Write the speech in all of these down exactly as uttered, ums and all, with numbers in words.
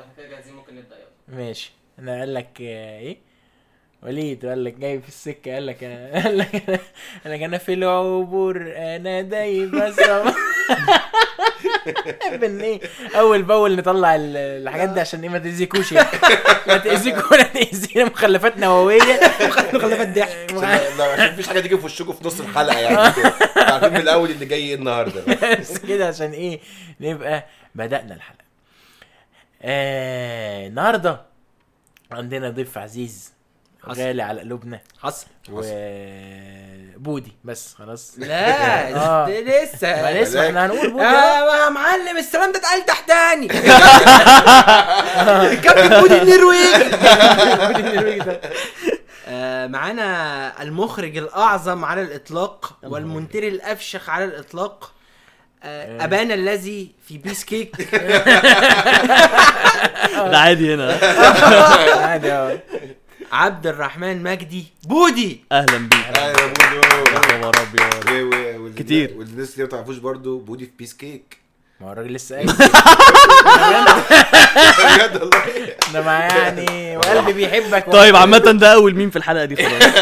ولا حكايه جاهزين ممكن نبدا يلا ماشي. انا قال لك ايه وليد؟ قال لك جاي في السكه. قال لك انا قال لك انا انا في العبور انا دايب بسرعه بنيه اول باول نطلع الحاجات دي عشان ايه ما تاذيكوش ما تاذيكونا تاذينا مخلفات نوويه مخلفات ضحك عشان مفيش حاجه تيجي في وشكوا في نص الحلقه يعني عارفين من الاول اللي جاي النهارده بس كده عشان ايه نبقى بدأنا الحلقه. آه النهارده عندنا ضيف عزيز غالي على قلوبنا حصل وبودي بس خلاص لا آه. لسه ما لسه احنا هنقول بودي يا معلم السلام ده اتقال تحتاني الكابتن بودي النرويجي بودي النرويجي ده معانا المخرج الاعظم على الاطلاق والمنتري الافشخ على الاطلاق ابانا الذي في بيس كيك ده عادي هنا عادي اهو عبد الرحمن مجدي بودي. اهلا بيك اهلا بودي يا رب يا رب كتير. والناس اللي ما تعرفوش برضو بودي في بيس كيك ما الراجل لسه قايل بجد والله انا معايا يعني وقلبي بيحبك. طيب عامه ده اول مين في الحلقه دي خلاص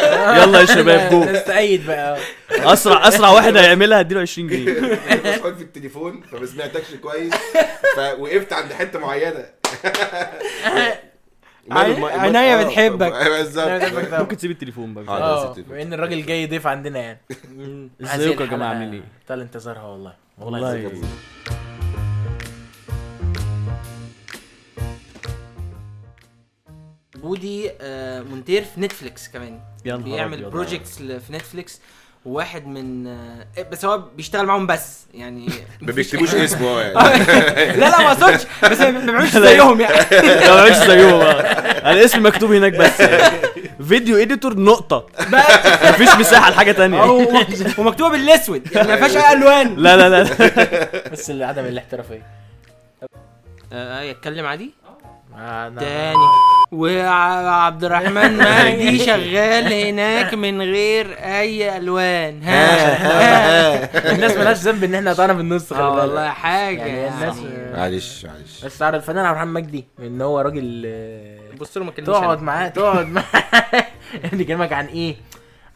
يلا يا شباب جو استعيد بقى اسرع اسرع واحد هيعملها هديله عشرين جنيه. مسحول في التليفون فما سمعتكش كويس فوقفت عند حته معينه عناية بتحبك ممكن تسيب التليفون بقى لان الراجل جاي ضيف عندنا يعني. ازيكم يا جماعه عاملين ايه؟ طال انتظارها والله والله يزيد. بودي مونتير في نتفليكس كمان بيعمل بروجكتس في نتفليكس واحد من بس هو بيشتغل معهم بس يعني ما بيكتبوش اسمه يعني لا لا ما اقصدش بس ما بيعملوش زيهم يعني ما بيعملوش زيهم الاسم مكتوب هناك بس فيديو اديتور نقطه مفيش مساحه لحاجه تانية ومكتوبه بالاسود يعني ما فيهاش اي الوان لا لا لا بس عدم الاحترافيه. اه يتكلم عادي تاني وعبد الرحمن مجدي شغال هناك من غير اي الوان ها الناس مالهاش ذنب ان احنا طعنا في النص خلي بالك والله حاجه معلش معلش بس تعرف الفنان عبد الرحمن مجدي ان هو راجل بص له ما كلمش تقعد معاه تقعد معاه يعني كلامك عن ايه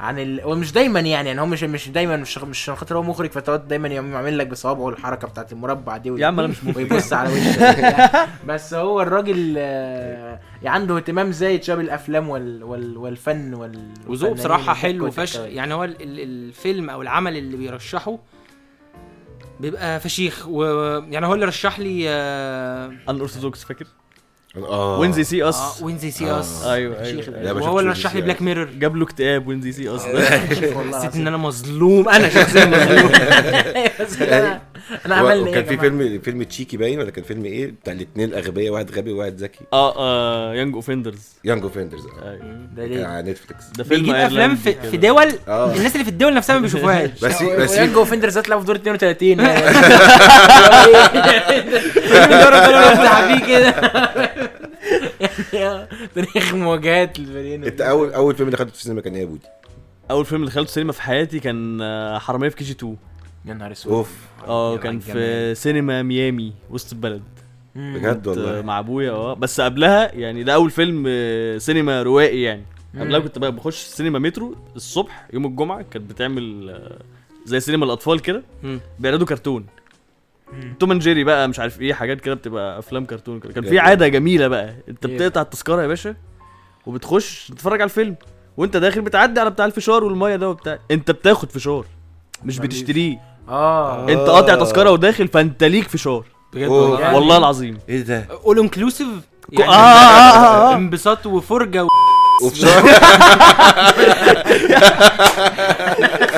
عن ال... ومش دايما يعني يعني هو مش مش دايما مش مش خاطر هو مخرج فتقعد دايما يعمل لك بصوابعه الحركه بتاعه المربع دي يا عم انا مش بيبص على وشه بس هو الراجل عنده اهتمام زي تشاب الافلام وال... وال... والفن وال وذوق بصراحه حلو فشخ يعني هو الفيلم او العمل اللي بيرشحه بيبقى فشيخ ويعني هو اللي رشح لي الارثوذكس فاكر وين زي سي اس وين زي سي اس ايوه ايوه وهو اللي رشح لي بلاك ميرور جاب له اكتئاب وين زي سي اس حسيت ان انا مظلوم انا شخصيا مظلوم انا عملت ايه كان في فيلم فيلم تشيكي باين ولا كان فيلم ايه بتاع الاثنين الاغبياء واحد غبي وواحد ذكي اه اه يانج اوفندرز يانج اوفندرز ده على نتفليكس ده فيلم افلام في دول الناس اللي في الدول نفسها ما بيشوفوهاش بس بس يانج اوفندرز هتلاقوه في دور اثنين وثلاثين يعني كده يعني تاريخ مواجهات الفريق. انت اول اول فيلم اللي دخلته في السينما كان ايه يا بودي؟ اول فيلم اللي دخلته في السينما في حياتي كان حراميه في كي جي اتنين. يا نهار اسود اوف اه كان في سينما ميامي وسط البلد بجد والله مع ابويا اه بس قبلها يعني ده اول فيلم سينما روائي يعني قبلها كنت بقى بخش سينما مترو الصبح يوم الجمعه كانت بتعمل زي سينما الاطفال كده بيعرضوا كرتون توم جيري بقى مش عارف ايه حاجات كده بتبقى افلام كرتون كده. كان في عاده جميله بقى انت بتقطع التذكره يا باشا وبتخش تتفرج على الفيلم وانت داخل بتعدي على بتاع الفشار والميه ده وبتاع انت بتاخد فشار مش بتشتريه اه انت قاطع تذكره وداخل فانت ليك فشار بجد والله العظيم ايه ده اول انكلوسيف يعني انبساط وفرجه وفشار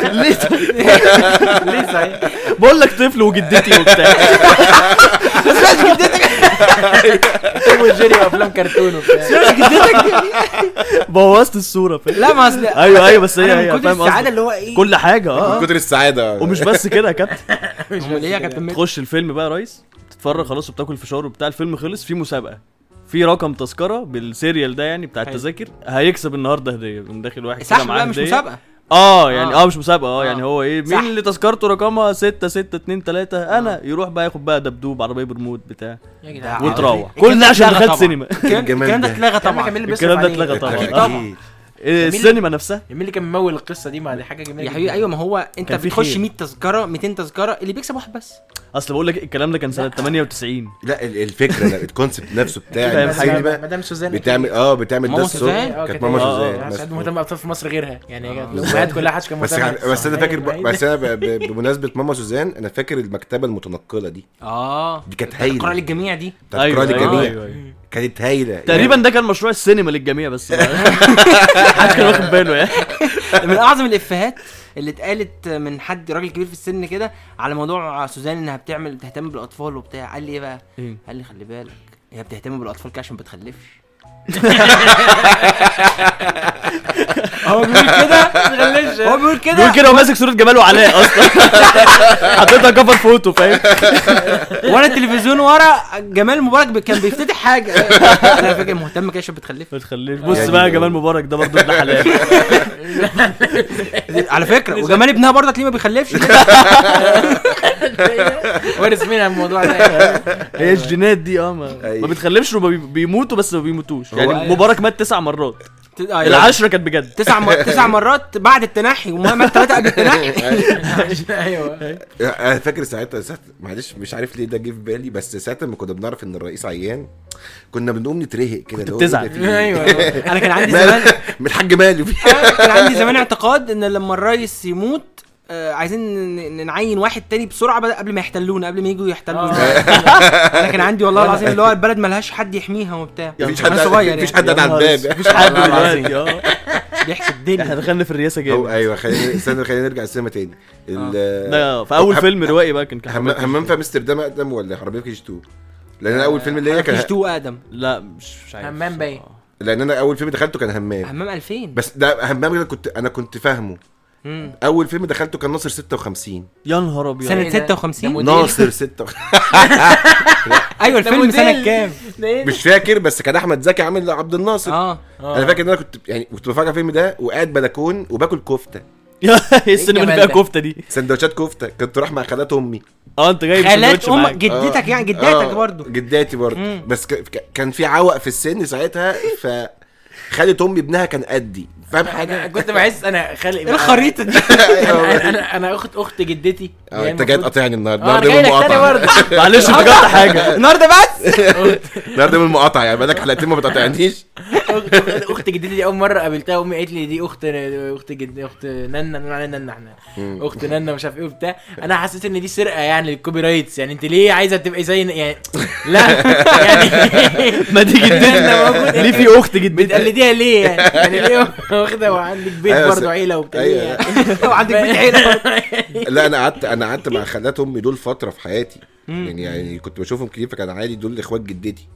ليه ليه صحيح بقول لك طفل وجدتي وبتاع بس جدتك هو جري افلام كرتون وبتاع جدتك بوظت الصوره لا ما اصل ايوه ايوه بس هي هي فاهم السعاده اللي هو ايه كل حاجه اه كتر السعاده ومش بس كده يا كابتن امال ايه يا كابتن تخش الفيلم بقى يا ريس تتفرج خلاص وبتاكل فشار وبتاع الفيلم خلص في مسابقه في رقم تذكره بالسيريال ده يعني بتاع التذاكر هيكسب النهارده هديه من داخل واحد كده معاه هديه اه يعني اه مش مسابقه اه يعني هو ايه مين اللي تذكرته رقمها ستة ستة اتنين تلاتة انا يروح بقى ياخد بقى دبدوب عربيه برموت بتاع وتروح كل ده عشان دخلت سينما. الكلام ده اتلغى طبعا الكلام ده اتلغى طبعا السينما نفسها. مين اللي كان ممول القصه دي مع حاجه جميله يا حبيبي؟ ايوه ما هو انت بتخش مية تذكره ميتين تذكره اللي بيكسب واحد بس. اصل بقول لك الكلام ده كان سنه تمانية وتسعين. لا الفكره ده الكونسبت نفسه بتاع مدام سوزان بتعمل اه بتعمل ده الصوت كانت ماما سوزان بس مهتمه باطفال في مصر غيرها يعني الامهات كلها حاجه كانت مهتمه بس بس انا فاكر بس انا بمناسبه ماما سوزان انا فاكر المكتبه المتنقله دي اه دي كانت هايله قراءه للجميع دي قراءه للجميع كانت هايله تقريبا. ده كان مشروع السينما للجميع بس محدش كان واخد باله يعني. من اعظم الافيهات اللي اتقالت من حد راجل كبير في السن كده على موضوع سوزان انها بتعمل بتهتم بالاطفال وبتاع قال لي ايه بقى إيه؟ قال لي خلي بالك هي بتهتم بالاطفال كده عشان ما بتخلفش. هو بيقول كده بتخلفش هو بيقول كده بيقول كده وماسك صوره جمال وعلاء اصلا حطيتها كفر فوتو فاهم ورا التلفزيون ورا جمال مبارك كان بيفتتح حاجه انا فاكر مهتم كده عشان بتخلفش بتخلفش بص بقى جمال مبارك ده برضه ابن حلال على فكره وجمال ابنها برضه ليه ما بيخلفش وارث منها الموضوع ده هي الجينات دي اه ما بتخلفش وبيموتوا بس ما بيموتوش يعني مبارك مات تسع مرات العشرة كانت بجد تسع م... تسع مرات بعد التنحي ومهمة التلاتة قبل التنحي. ايوه انا فاكر ساعتها ساعت معلش مش عارف ليه ده جه في بالي بس ساعتها ما كنا بنعرف ان الرئيس عيان كنا بنقوم نترهق كده اللي هو ايوه انا كان عندي زمان من الحاج مالي كان عندي زمان اعتقاد ان لما الرئيس يموت آه عايزين نعين واحد تاني بسرعه قبل ما يحتلونا قبل ما يجوا يحتلونا. انا كان عندي والله العظيم اللي هو البلد ملهاش حد يحميها وبتاع مفيش حد صغير مفيش حد على الباب مفيش حد دلوقتي اه بيحسب الدنيا احنا دخلنا في الرئاسه جامد. ايوه خلينا استنى خلينا نرجع السينما تاني لا في اول فيلم روائي بقى كان همام في امستردام اقدم ولا حرامية في كي جي اتنين لان اول فيلم اللي هي كان كي جي اتنين اقدم لا مش عارف همام باين لان انا اول فيلم دخلته كان همام همام ألفين بس ده همام انا كنت انا كنت فاهمه. اول فيلم دخلته كان ناصر ستة وخمسين. يا نهار ابيض سنه ستة وخمسين ناصر ستة وخمسين ايوه الفيلم سنه كام مش فاكر بس كان احمد زكي عامل عبد الناصر اه انا فاكر ان انا كنت يعني كنت بفاجئ الفيلم ده وقاعد بلكون وباكل كفته السينما فيها كفته دي سندوتشات كفته كنت راح مع خالات امي اه انت جايب سندوتش مع جدتك يعني جداتك برضو جداتي برضو بس كان في عوق في السن ساعتها ف خالت امي ابنها كان قدي فاهم حاجه كنت بحس انا خالق الخريطه دي انا انا اخت اخت جدتي انت جاي تقاطعني النهارده النهارده مقاطعه معلش انت جبت حاجه النهارده بس النهارده من المقاطعه يعني بالك حلقتين ما بتقاطعنيش اخت جدتي دي اول مره قابلتها امي قالت لي دي اخت اخت جدتي اخت نانا نانا نانا احنا اخت نانا مش عارف ايه وبتاع انا حسيت ان دي سرقه يعني للكوبي رايتس يعني انت ليه عايزه تبقى زي يعني لا يعني ما دي جدتنا موجوده ليه في اخت جدتي اللي دي ليه يعني ليه واخده وعندك بيت برضه عيله وبتاع وعندك بيت عيله لا انا قعدت انا قعدت مع خالات امي دول فتره في حياتي يعني يعني كنت بشوفهم كتير فكان عادي دول اخوات جدتي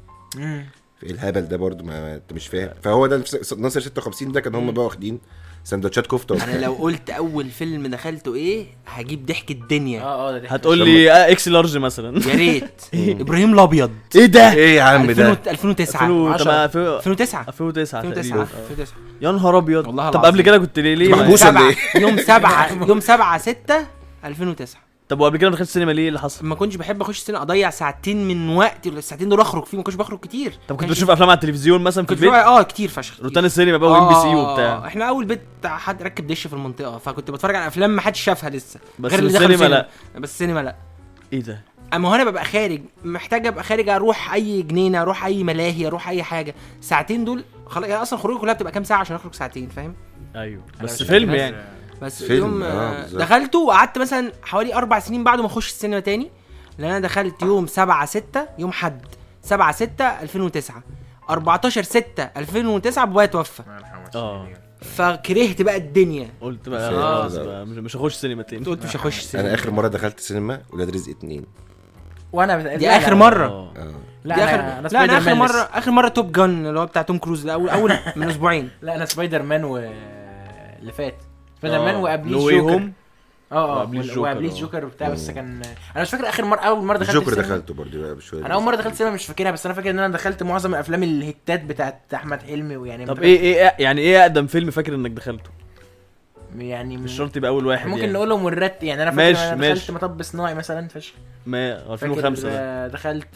في الهبل ده برضه ما انت مش فاهم فهو ده ناصر ستة وخمسين ده كان هم بقى واخدين سندوتشات كفته. انا لو قلت اول فيلم دخلته ايه هجيب ضحك الدنيا اه اه هتقول لي اكس لارج مثلا يا ريت ابراهيم الابيض ايه ده ايه يا عم ده ألفين وتسعة يا نهار ابيض. طب قبل كده كنت ليه ليه يوم سبعة يوم سبعة ستة ألفين وتسعة. طب وقبل كده ما دخلت السينما ليه اللي حصل؟ ما كنتش بحب اخش السينما اضيع ساعتين من وقتي ولا ساعتين دول اخرج فيه ما كنتش بخرج كتير. طب كنت بشوف افلام على التلفزيون مثلا في البيت؟ اه كتير فشخ روتانا السينما بقى وام بي سي وبتاع. احنا اول بيت حد ركب دش في المنطقه فكنت بتفرج على افلام ما حدش شافها لسه غير اللي دخل السينما. لا بس السينما لا ايه ده اما هنا ببقى خارج محتاجه ابقى خارج اروح اي جنينه اروح اي ملاهي اروح اي حاجه ساعتين دول خلاص يعني اصلا خروجي كلها بتبقى كام ساعه عشان اخرج ساعتين فاهم؟ ايوه بس فيلم يعني بس يوم آه دخلته وقعدت مثلا حوالي اربع سنين بعد ما اخش السينما تاني لان انا دخلت يوم سبعة ستة يوم حد سبعة ستة ألفين وتسعة اربعتاشر ستة ألفين وتسعة بابايا توفى اه فكرهت بقى الدنيا قلت بقى خلاص مش هخش سينما تاني قلت مش هخش سينما. انا اخر مره دخلت سينما ولاد رزق اتنين وانا بت... دي اخر مره أوه. أوه. لا دي اخر أنا... لا أنا اخر مره اخر مره توب جن اللي هو بتاع توم كروز الاول اول من اسبوعين لا انا سبايدر مان واللي فات فانا مان وقبليه جوكر اه اه وقبليه جوكر وبتاع بس كان انا مش فاكر اخر مره اول مره دخلت جوكر دخلته برضه بشويه انا اول مره دخلت سينما مش فاكرها بس انا فاكر ان انا دخلت معظم الافلام الهيتات بتاعه احمد حلمي ويعني طب ايه ايه يعني ايه اقدم فيلم فاكر انك دخلته يعني مش شرط بقى اول واحد ممكن يعني. نقولهم والرت يعني انا فاكر انا دخلت مطب صناعي مثلا فش ما ألفين وخمسة دخلت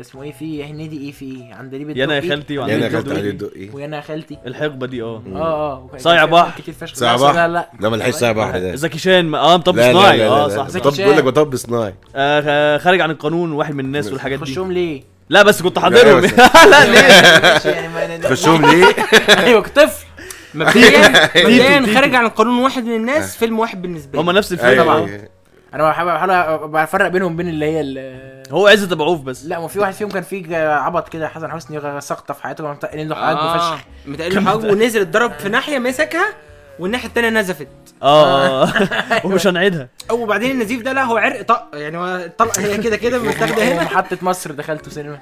اسمه ايه فيه هنيدي ايه فيه عند ليبي الدقي انا خالتي وانا خالتي وانا خالتي الحقبه دي اه اه اه صايع بحر صايع بحر لا لا لا ما لحقش صايع بحر ده زكي شان اه مطب صناعي اه صح زكي شان بقول لك مطب صناعي خارج عن القانون واحد من الناس والحاجات دي خشهم ليه لا بس كنت حاضرهم لا ليه خشهم ليه ايوه كتف مبدئيا خارج عن القانون واحد من الناس فيلم واحد بالنسبه لي هم نفس الفيلم طبعا انا بحاول بفرق بينهم بين اللي هي هو عزت ابو عوف بس لا ما في واحد فيهم كان فيه عبط كده حسن حسني سقطه في حياته متقلين له حاجه مفشخ متقلين له ونزل اتضرب في ناحيه مسكها والناحيه الثانيه نزفت اه ومش هنعيدها وبعدين النزيف ده لا هو عرق طق يعني هو طلق هي كده كده متاخده هنا محطه مصر دخلته سينما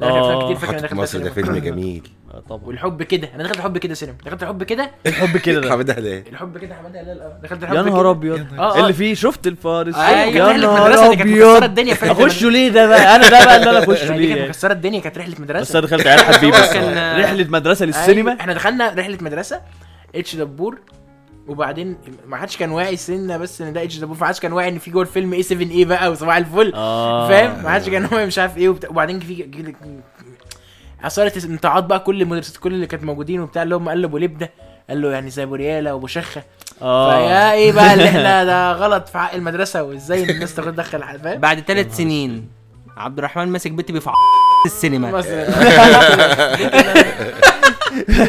لا كتير فاكر انا دخلت مصر ده فيلم جميل طبعا والحب كده انا دخلت حب كده سينما دخلت حب كده الحب كده حماده هلال الحب كده حماده هلال دخلت الحب كده يا نهار ابيض اللي فيه شفت الفارس يا نهار ابيض اخشوا ليه ده بقى انا ده بقى اللي انا اخشه ليه كانت مكسره الدنيا كانت رحله مدرسه بس دخلت عيال حبيبي كان رحله مدرسه للسينما احنا دخلنا رحله مدرسه اتش دبور وبعدين ما حدش كان واعي سنه بس ان ده اتش دبور ما حدش كان واعي ان في جوه الفيلم اي سبعة ايه بقى وصباح الفل آه فاهم ما حدش كان واعي مش عارف ايه وبتاع وبعدين في حصلت انتقادات بقى كل المدرسات كل اللي كانت موجودين وبتاع اللي هم قلبوا لب ده قال له يعني سايبوا رياله وبشخه فيا ايه بقى اللي احنا ده غلط في حق المدرسه وازاي الناس تدخل حاجه بعد ثلاث سنين عبد الرحمن ماسك بنتي بيفع السينما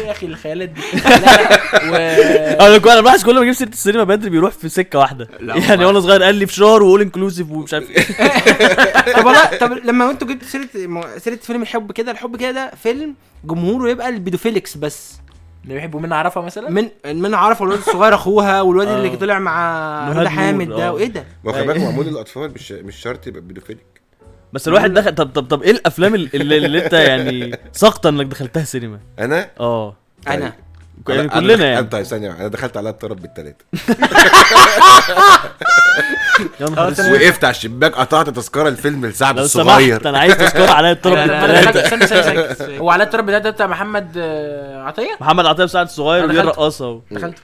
يا اخي الخيالات دي انا بلاحظ كل ما اجيب سيره السينما بدري بيروح في سكه واحده يعني وانا صغير قال لي فشار واول انكلوسيف ومش عارف طب والله طب لما انتوا جبتوا سيره سيره فيلم الحب كده الحب كده ده فيلم جمهوره يبقى البيدوفيلكس بس اللي بيحبوا من عرفه مثلا من من عرفه الولد الصغير اخوها والواد اللي طلع مع هدى حامد ده وايه ده واخد بالك معمول للاطفال مش مش شرط يبقى بيدوفيلك بس الواحد دخل طب طب طب ايه الافلام اللي, اللي انت يعني سقطا انك دخلتها سينما انا اه انا يعني كلنا يعني انت ثانيه انا دخلت على الطرب بالثلاثه وقفت على الشباك قطعت تذكره الفيلم لسعد الصغير انا عايز تذكره على الطرب بالثلاثه هو على الطرب ده بتاع محمد عطيه محمد عطيه بسعد الصغير ودي الرقاصه دخلت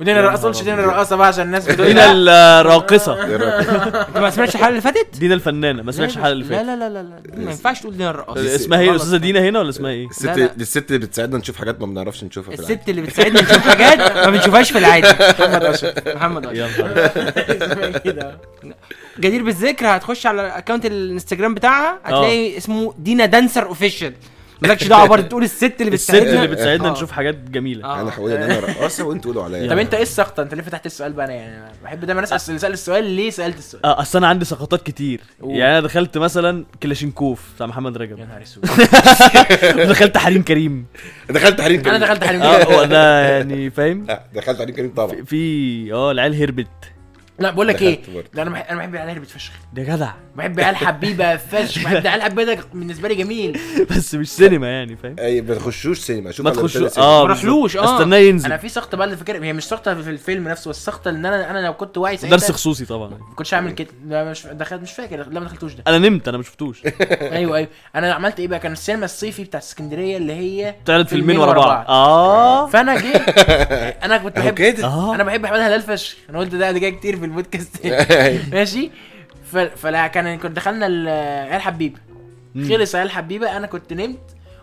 ودي الرقاصه مش دي الرقاصه بقى عشان الناس بتقول دي الراقصه انت ما سمعتش حاله اللي فاتت دي الفنانه ما سمعتش حاله اللي فاتت لا لا لا لا ما ينفعش تقول دي الرقاصه اسمها ايه الاستاذه دينا هنا ولا اسمها ايه الست الست اللي بتساعدنا نشوف حاجات ما بنعرفش نشوفها الست اللي بتساعدنا نشوف حاجات ما بنشوفهاش في العادي محمد رشيد محمد رشيد جدير بالذكر هتخش على اكونت الانستجرام بتاعها هتلاقي اسمه دينا دانسر اوفيشال مالكش دعوه برضه تقول الست اللي بتساعدنا اللي بتساعدنا آه. نشوف حاجات جميله آه. انا هقول ان انا رقاصه وانتوا تقولوا عليا طب انت ايه السقطه انت ليه فتحت السؤال بقى انا يعني بحب دايما الناس اسال اسال السؤال ليه سالت السؤال اه اصل انا عندي سقطات كتير أوه. يعني انا دخلت مثلا كلاشينكوف بتاع محمد رجب يا نهار اسود دخلت حريم كريم دخلت حريم كريم انا دخلت حريم كريم اه انا يعني فاهم دخلت حريم كريم طبعا في اه العيال هربت لا بقول لك ايه ده انا انا بحب العيال بتفشخ ده جدع بحب العيال حبيبه فشخ بحب العيال حبيبه بالنسبه لي جميل بس مش سينما يعني فاهم اي ما تخشوش سينما شوف ما تخشوش اه ما رحلوش اه استنى ينزل انا في سقطه بقى اللي فاكر هي مش سقطه في الفيلم نفسه والسقطه ان انا انا لو كنت واعي ساعتها درس خصوصي طبعا ما كنتش اعمل كده مش دخلت مش فاكر لا ما دخلتوش ده انا نمت انا ما شفتوش ايوه ايوه انا عملت ايه بقى كان السينما الصيفي بتاع اسكندريه اللي هي ثلاث فيلمين ورا بعض اه فانا جيت انا كنت بحب انا بحب احمد هلال فشخ انا قلت ده ده كتير في البودكاست ماشي فلا كان كنت دخلنا عيال حبيبه خلص عيال حبيبه انا كنت نمت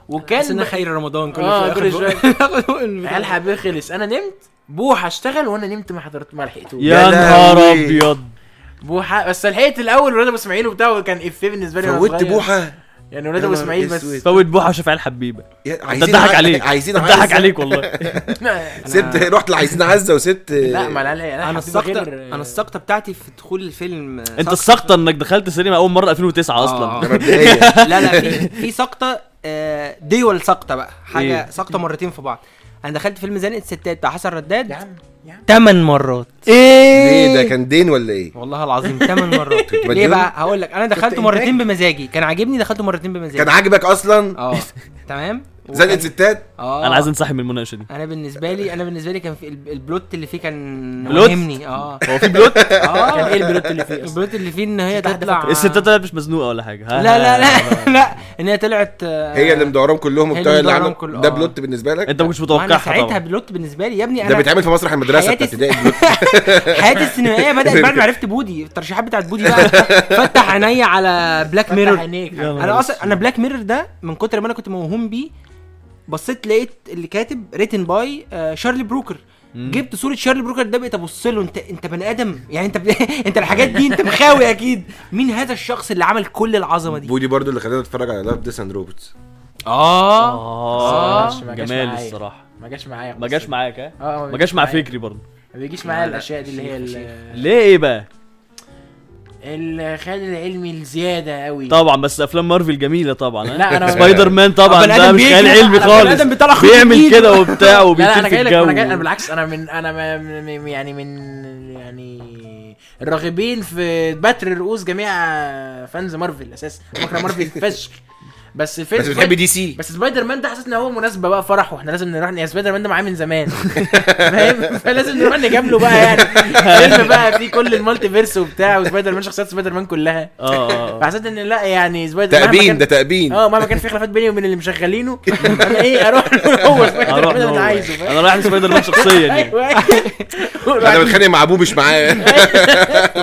وكان خير رمضان كل شويه عيال حبيبه خلص انا نمت بوحه اشتغل وانا نمت ما حضرت ما لحقتوش يا نهار ابيض بوحه بس لحقت الاول ولاد ابو اسماعيل وبتاع كان افيه بالنسبه لي فوت بوحه يعني ولاد ابو اسماعيل بس فوت بوحه وشاف عيال حبيبه اتضحك عليك عايزين اتضحك عليك والله سبت رحت لعايزين عزه وسبت لا ما لا انا السقطه انا السقطه بتاعتي في دخول الفيلم انت السقطه انك دخلت السينما اول مره ألفين وتسعة اصلا لا لا في في سقطه دي ولا سقطه بقى حاجه سقطه مرتين في بعض انا دخلت فيلم زنقه الستات بتاع حسن رداد تمن مرات ايه ده كان دين ولا ايه والله العظيم تمن مرات ليه بقى هقول لك انا دخلته مرتين بمزاجي كان عاجبني دخلته مرتين بمزاجي كان عاجبك اصلا اه تمام زنقت ستات. انا عايز انسحب من المناقشه دي. انا بالنسبه لي انا بالنسبه لي كان في البلوت اللي فيه كان مهمني. اه هو في بلوت. اه كان ايه البلوت اللي فيه؟ البلوت اللي فيه ان هي تطلع الستات طلعت مش مزنوقه ولا حاجه. لا لا لا لا ان هي طلعت هي اللي مدورهم كلهم وبتاع اللي عملوا ده. بلوت بالنسبه لك انت ما كنتش متوقعها؟ ساعتها بلوت بالنسبه لي يا ابني انا ده بيتعمل في مسرح المدرسه بتاع ابتدائي. حياتي السينمائيه بدات بعد ما عرفت بودي. الترشيحات بتاعت بودي بقى فتح عيني على بلاك ميرور. انا اصلا انا بلاك ميرور ده من كتر ما انا كنت موهوم بيه بصيت لقيت اللي كاتب ريتن باي شارلي بروكر. جبت صوره شارلي بروكر ده بقيت ابص له. انت انت بني ادم يعني انت ب... انت الحاجات دي انت مخاوي اكيد. مين هذا الشخص اللي عمل كل العظمه دي؟ بودي برضو اللي خلاني اتفرج على لاف ديس اند روبوتس. اه اه جمال الصراحه. ما جاش معايا ما جاش معاك ها آه. ما جاش مع فكري برضو. ما بيجيش معايا الاشياء دي اللي هي ليه ايه بقى الخيال العلمي الزياده قوي طبعا. بس افلام مارفل جميله طبعا. لا انا سبايدر مان طبعا ده مش خيال علمي خالص. بيعمل كده وبتاع وبيتفق. انا جاي لك انا جاي انا بالعكس انا من انا من يعني من يعني الراغبين في بتر رؤوس جميع فانز مارفل. اساسا بكره مارفل فشخ. بس الفيلم بس بتحب دي سي. بس سبايدر مان ده حسيت ان هو مناسبه بقى فرح واحنا لازم نروح يا سبايدر مان ده معاه من زمان فاهم. فلازم نروح نجيب له بقى يعني فيلم بقى فيه كل المالتي فيرس وبتاع وسبايدر مان شخصيات سبايدر مان كلها. اه فحسيت ان لا يعني سبايدر مان تأبين ده تأبين. اه مهما كان في خلافات بيني وبين اللي مشغلينه انا ايه اروح هو سبايدر مان اللي عايزه. انا رايح لسبايدر مان شخصيا يعني انا بتخانق مع ابوه مش معاه.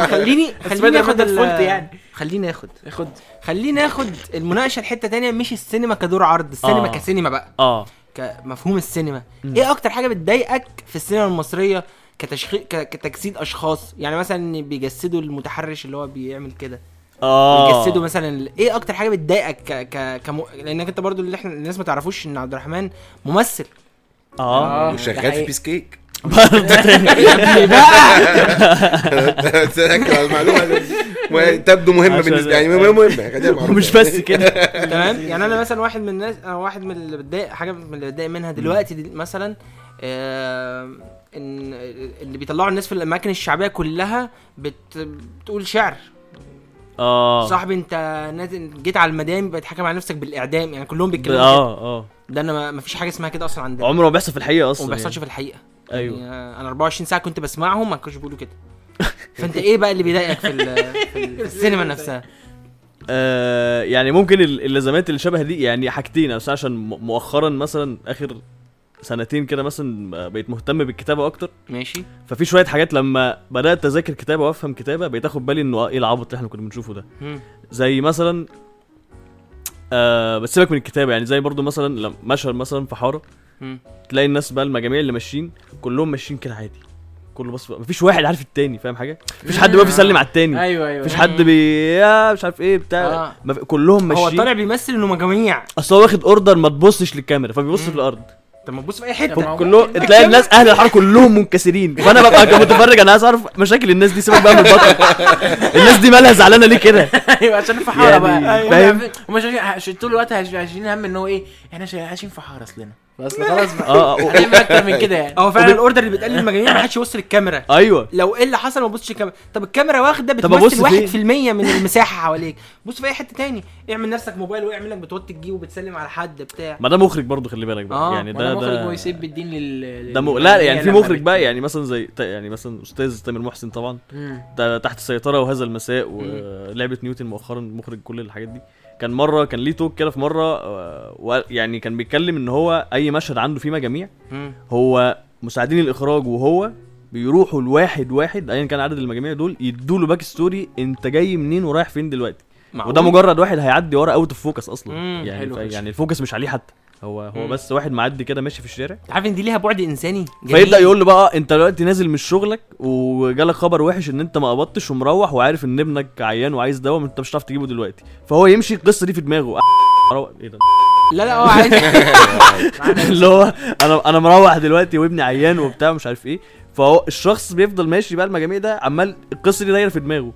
خليني خليني اخد الفولت يعني. خلينا ناخد خد خلينا ناخد المناقشه لحته تانية. مش السينما كدور عرض. السينما آه. كسينما بقى اه كمفهوم السينما. م. ايه اكتر حاجه بتضايقك في السينما المصريه كتشخيص كتجسيد اشخاص؟ يعني مثلا بيجسدوا المتحرش اللي هو بيعمل كده اه بيجسدوا مثلا. ايه اكتر حاجه بتضايقك ك... ك... كم... لانك انت برضو اللي احنا الناس ما تعرفوش ان عبد الرحمن ممثل اه وشغال في بيس كيك برضه تاني بقى. تذكر المعلومه دي وتبدو مهمه بالنسبه يعني مهمه مش بس كده تمام. يعني انا مثلا واحد من الناس انا واحد من اللي بتضايق حاجه من اللي بتضايق منها دلوقتي دل مثلا آه ان اللي بيطلعوا الناس في الاماكن الشعبيه كلها بت بتقول شعر. اه صاحبي انت نازل جيت على المدام بتحكم على نفسك بالاعدام. يعني كلهم بيتكلموا اه اه ده انا ما فيش حاجه اسمها كده اصلا عندنا. عمره ما بيحصل في الحقيقه اصلا. ما بيحصلش في الحقيقه. ايوه يعني انا أربعة وعشرين ساعه كنت بسمعهم ما كانوش بيقولوا كده. فانت ايه بقى اللي بيضايقك في, في السينما نفسها؟ آه يعني ممكن اللزمات اللي شبه دي يعني حاجتين. بس عشان مؤخرا مثلا اخر سنتين كده مثلا بقيت مهتم بالكتابه اكتر ماشي. ففي شويه حاجات لما بدات اذاكر كتابه وافهم كتابه بقيت اخد بالي انه ايه العبط اللي احنا كنا بنشوفه ده. زي مثلا آه بس سيبك من الكتابه يعني زي برضو مثلا لما مشهد مثلا في حاره تلاقي الناس بقى المجاميع اللي ماشيين كلهم ماشيين كده عادي كله بص مفيش واحد عارف التاني فاهم حاجه. مفيش حد بقى بيسلم على التاني. ايوه ايوه مفيش حد بي مش عارف ايه بتاع آه. مف... كلهم ماشيين. هو طالع بيمثل انه مجاميع اصل هو واخد اوردر ما تبصش للكاميرا فبيبص في الارض. طب ما تبص في اي حته كله تلاقي الناس اهل الحاره كلهم منكسرين. فانا ببقى متفرج انا عايز اعرف مشاكل الناس دي. سيبك بقى من البطل الناس دي مالها زعلانه ليه كده؟ ايوه عشان في حاره بقى فاهم. ومش عشان طول الوقت عايشين هم ان هو ايه احنا عايشين في حاره اصلنا بس خلاص بقى ايه اكتر من كده يعني. هو فعلا الاوردر اللي بيتقال للمجانين ما حدش يوصل الكاميرا. ايوه لو ايه اللي حصل ما تبصش الكاميرا. طب الكاميرا واخده بتمثل واحد في المية من المساحه حواليك. بص في اي حته تاني. اعمل نفسك موبايل واعمل لك بتوطي تجيب وبتسلم على حد بتاع. ما ده مخرج برضو خلي بالك بقى آه. يعني ده ده مخرج هو يسيب بالدين لل ده م... لا يعني في مخرج بقى يعني مثلا زي يعني مثلا استاذ تامر محسن طبعا ده تحت السيطره وهذا المساء ولعبه نيوتن مؤخرا مخرج كل الحاجات دي. كان مره كان ليه توك كده في مره يعني كان بيتكلم ان هو اي مشهد عنده فيه مجاميع هو مساعدين الاخراج وهو بيروحوا الواحد واحد ايا كان عدد المجاميع دول يدوا له باك ستوري انت جاي منين ورايح فين دلوقتي. وده مجرد واحد هيعدي ورا اوت اوف فوكس اصلا يعني يعني الفوكس مش عليه حتى هو هو بس واحد معدي كده ماشي في الشارع. عارف ان دي ليها بعد انساني فيبدا يقول له بقى انت دلوقتي نازل من شغلك وجالك خبر وحش ان انت ما قبضتش ومروح وعارف ان ابنك عيان وعايز دواء انت مش هتعرف تجيبه دلوقتي. فهو يمشي القصه دي في دماغه ايه ده لا لا هو عايز اللي هو انا انا مروح دلوقتي وابني عيان وبتاع مش عارف ايه. فهو الشخص بيفضل ماشي بقى المجاميع ده عمال القصه دي دايره في دماغه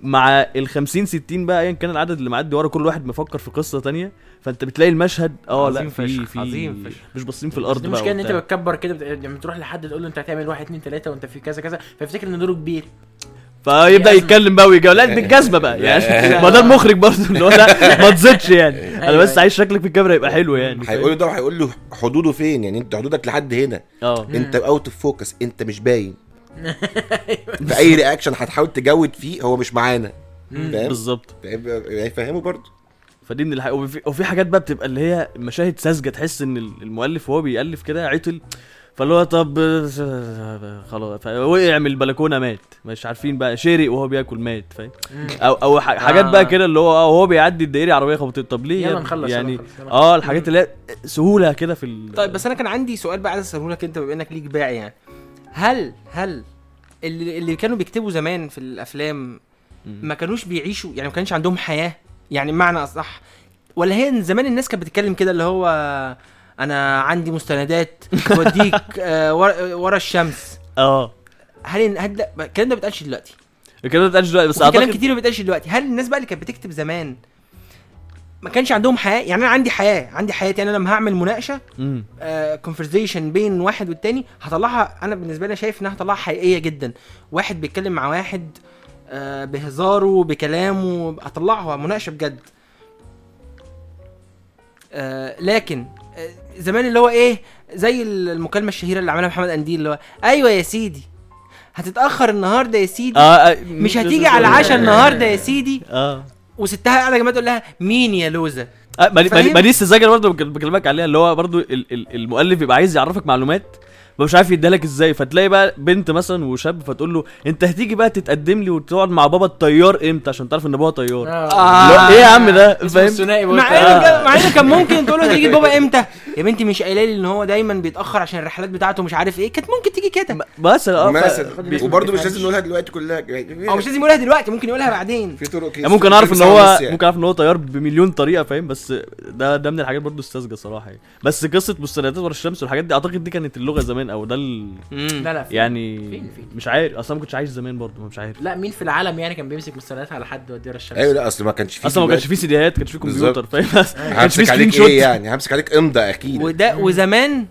مع الخمسين ستين بقى ايا كان العدد اللي معدي ورا كل واحد مفكر في قصه تانية. فانت بتلاقي المشهد اه لا في في مش باصين في الارض بقى. مش كان انت بتكبر كده لما بت... تروح لحد تقول له انت هتعمل واحد اتنين تلاتة وانت في كذا كذا فيفتكر ان دوره كبير فيبدا يتكلم بقى ويجاوب. لا بالجزمه بقى يعني ما ده المخرج برضه اللي هو لا ما تزيدش يعني انا بس عايز شكلك في الكاميرا يبقى حلو يعني. هيقول له ده وهيقول له حدوده فين يعني، انت حدودك لحد هنا، انت اوت اوف فوكس، انت مش باين في اي رياكشن هتحاول تجود فيه هو مش معانا بالظبط، هيفهمه برضه. فدي من الحق. وفي حاجات بقى بتبقى اللي هي مشاهد ساذجه، تحس ان المؤلف وهو بيالف كده عطل، فاللي هو طب خلاص وقع من البلكونه مات، مش عارفين بقى شيري وهو بياكل مات، فاهم؟ او او حاجات بقى كده اللي هو وهو بيعدي الدائري عربيه خبطت. طب ليه يعني؟ اه الحاجات اللي هي سهوله كده في ال... طيب بس انا كان عندي سؤال بقى عايز اساله لك انت بما انك ليك باع يعني، هل هل اللي, اللي كانوا بيكتبوا زمان في الافلام ما كانوش بيعيشوا يعني، ما كانش عندهم حياه يعني معنى أصح؟ ولا هي زمان الناس كانت بتتكلم كده اللي هو أنا عندي مستندات وديك ورا الشمس؟ اه هل هل الكلام ده بيتقالش دلوقتي؟ الكلام ده بيتقالش دلوقتي بس أعتقد كلام كتير بيتقالش دلوقتي. هل الناس بقى اللي كانت بتكتب زمان ما كانش عندهم حياة؟ يعني أنا عندي حياة، عندي حياتي أنا، لما هعمل مناقشة كونفرزيشن بين واحد والتاني هطلعها، أنا بالنسبة لي شايف إنها هطلعها حقيقية جدا، واحد بيتكلم مع واحد بهزاره بكلامه، هطلعها مناقشه بجد. آه لكن زمان اللي هو ايه زي المكالمه الشهيره اللي عملها محمد انديل اللي هو ايوه يا سيدي هتتاخر النهارده يا سيدي، آه مش هتيجي على العشاء النهارده يا سيدي، اه وستها قاعده يا جماعه تقول لها مين يا لوزه. آه ما دي السجاجه برضه بكلمك عليها اللي هو برضه المؤلف بيبقى عايز يعرفك معلومات مش عارف يديلك ازاي، فتلاقي بقى بنت مثلا وشاب فتقول له انت هتيجي بقى تتقدم لي وتقعد مع بابا الطيار امتى عشان تعرف ان بابا طيار. آه ايه يا عم ده، فاهم؟ مع ان كان ممكن تقول له تيجي بابا امتى يا بنتي، مش قايله لي ان هو دايما بيتاخر عشان الرحلات بتاعته مش عارف ايه، كانت ممكن تيجي كده مثلا. اه وبرده مش لازم نقولها دلوقتي كلها، او مش لازم نقولها دلوقتي، ممكن يقولها بعدين في طرق كده، ممكن اعرف ان هو ممكن اعرف ان هو طيار بمليون طريقه، فاهم؟ بس ده ده من الحاجات برده الساذجه صراحه. بس قصه مستندات ورا الشمس والحاجات دي اعتقد دي كانت اللغه زمان او ده لا يعني فين فين. مش عارف اصلا ما كنتش عايش زمان برضو، مش عارف لا مين في العالم يعني كان بيمسك مستندات على حد وديره الشمس. ايوه لا اصلا ما كانش فيه، اصلا ما كانش فيه سيديات، كانش فيه كمبيوتر، فاهم؟ همسك عليك ايه يعني، همسك عليك امضه اكيد. وده وزمان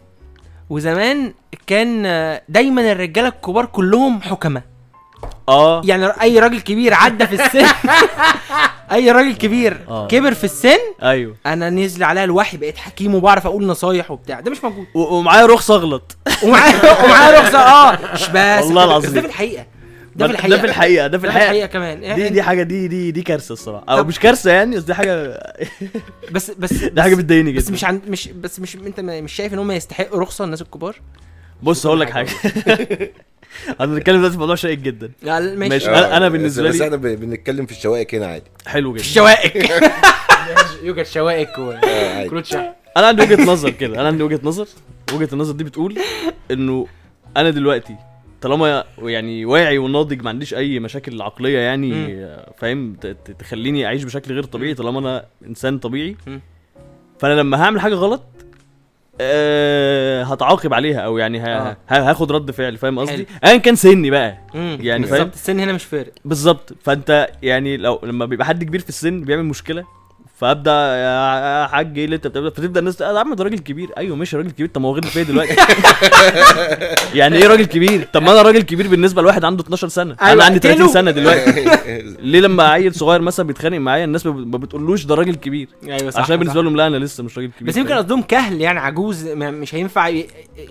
وزمان كان دايما الرجاله الكبار كلهم حكماء، اه يعني اي راجل كبير عدى في السن اي راجل كبير آه. كبر في السن، ايوه انا نزل عليها الوحي، بقيت حكيم وبعرف اقول نصايح وبتاع، ده مش موجود، ومعايا رخصه اغلط ومعايا ومعايا رخصه اه مش بس والله العظيم. ده في الحقيقه ده في الحقيقه ده في الحقيقه ده في الحقيقه كمان يعني دي دي حاجه دي دي دي كارثه الصراحه، او مش كارثه يعني بس دي حاجه بس بس ده حاجه بتضايقني جدا. بس مش عن مش بس مش انت مش شايف ان هم يستحقوا رخصه الناس الكبار؟ بص هقول لك حاجه انا بنتكلم دلوقتي في موضوع شائك جدا. لا ماشي آه. انا بالنسبه لي بس احنا بنتكلم في الشوائك هنا عادي، حلو جدا الشوائك يوجد شوائك وكروت شحن. انا عندي وجهه نظر كده، انا عندي وجهه نظر وجهه النظر دي بتقول انه انا دلوقتي طالما يعني واعي وناضج ما عنديش اي مشاكل عقليه يعني فاهم تخليني اعيش بشكل غير طبيعي، طالما انا انسان طبيعي فانا لما هعمل حاجه غلط أه هتعاقب عليها او يعني ها آه. هاخد رد فعل، فاهم قصدي؟ انا كان سني بقى مم. يعني فاهم السن هنا مش فارق بالظبط. فانت يعني لو لما بيبقى حد كبير في السن بيعمل مشكله فابدا يا حاج ايه اللي انت بتبدا فتبدا الناس يا عم ده راجل كبير. ايوه مش راجل كبير، انت ما واخدني فيا دلوقتي يعني ايه راجل كبير؟ طب ما انا راجل كبير بالنسبه لواحد عنده اتناشر سنه، انا عندي تلاتين سنه دلوقتي. ليه لما عيل صغير مثلا بيتخانق معايا الناس ما بتقولوش ده راجل كبير؟ ايوه صح، عشان بالنسبه لهم لا انا لسه مش راجل كبير، بس يمكن قصدهم كهل يعني عجوز مش هينفع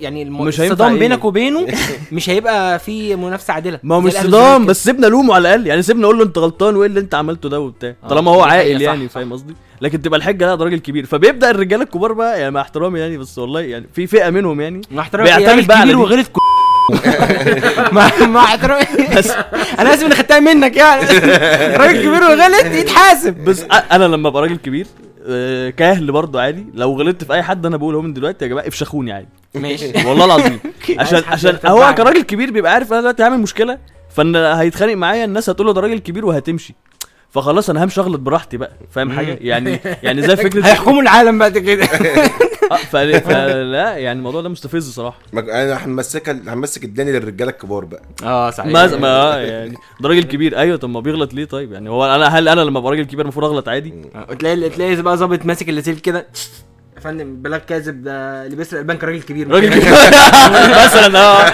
يعني الصدام بينك وبينه مش هيبقى في منافسه عادله، ما هو مش صدام بس سيبنا لومه على الاقل يعني، سيبنا اقول له انت غلطان وايه اللي انت عملته ده وبتاع طالما هو عاقل يعني، فاهم قصدي؟ لكن تبقى الحجه لا ده راجل كبير. فبيبدا الرجاله الكبار بقى يعني مع احترامي يعني بس والله يعني في فئه منهم يعني بيعتمد بقى كبير وغلط ما ما احترامي انا لازم اللي خدتها منك يعني راجل كبير وغلط يتحاسب. بس انا لما ابقى راجل كبير كاهل برضو عادي، لو غلطت في اي حد انا بقوله من دلوقتي يا جماعه افشخوني عادي ماشي والله العظيم، عشان عشان هو كراجل كبير بيبقى عارف انا دلوقتي هعمل مشكله فانا هيتخانق معايا الناس هتقول له ده راجل كبير وهتمشي، فخلاص انا همشي اغلط براحتي بقى، فاهم حاجه يعني؟ يعني زي فكره هيحكموا العالم بعد كده فلا يعني الموضوع ده مستفز صراحه. انا هنمسكها همسك الداني للرجاله الكبار بقى اه صحيح ما ما يعني ده راجل كبير ايوه طب ما بيغلط ليه؟ طيب يعني هو انا هل انا لما ابقى راجل كبير المفروض اغلط عادي؟ تلاقي تلاقي بقى ظابط ماسك اللسيل كده فندم بلاغ كاذب ده اللي بيسرق البنك راجل كبير مثلا. اه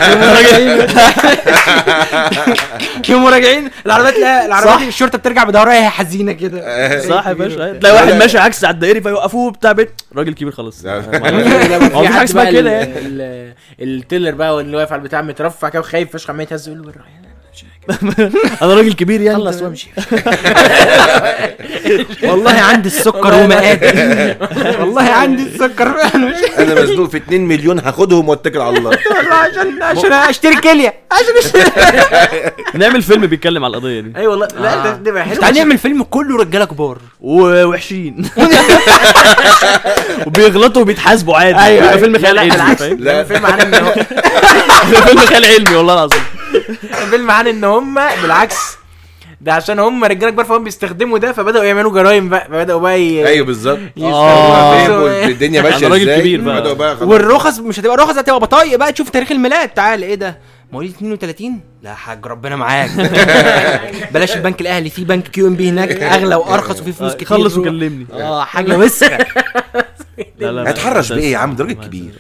كيوم راجعين العربيات، لا العربيات الشرطه بترجع بدورها هي حزينه كده صح يا باشا. تلاقي واحد ماشي عكس على الدائري فيوقفوه بتاع بيت راجل كبير خلاص. هو في عكس بقى كده التيلر بقى واللي واقف على البتاع مترفع كده خايف فشخ عمال يتهز يقول له انا راجل كبير يعني خلص وامشي. والله عندي السكر وما قادر، والله عندي السكر انا مزنوق في اتنين مليون هاخدهم واتكل على الله عشان عشان اشتري كليه عشان نعمل فيلم بيتكلم على القضيه دي. اي والله لا ده ده حلو. تعالى نعمل فيلم كله رجاله كبار ووحشين وبيغلطوا وبيتحاسبوا عادي. ايوه فيلم خيال علمي. لا فيلم علمي، فيلم خيال علمي والله العظيم. فيلم عن ان هم بالعكس ده عشان هم رجاله كبار فهم بيستخدموا ده فبداوا يعملوا جرايم بقى، فبداوا بقى ي... ايوه بالظبط. اه الدنيا ماشيه ازاي بداوا بقى. والرخص مش هتبقى رخص، هتبقى بطاقه بقى تشوف تاريخ الميلاد. تعال ايه ده مواليد اتنين وتلاتين؟ لا حاج ربنا معاك. بلاش البنك الاهلي، في بنك كيو ام بي هناك اغلى وارخص وفي فلوس كتير. خلص وكلمني. اه حاجه وسخه. هتحرش بايه يا عم؟ ده راجل كبير.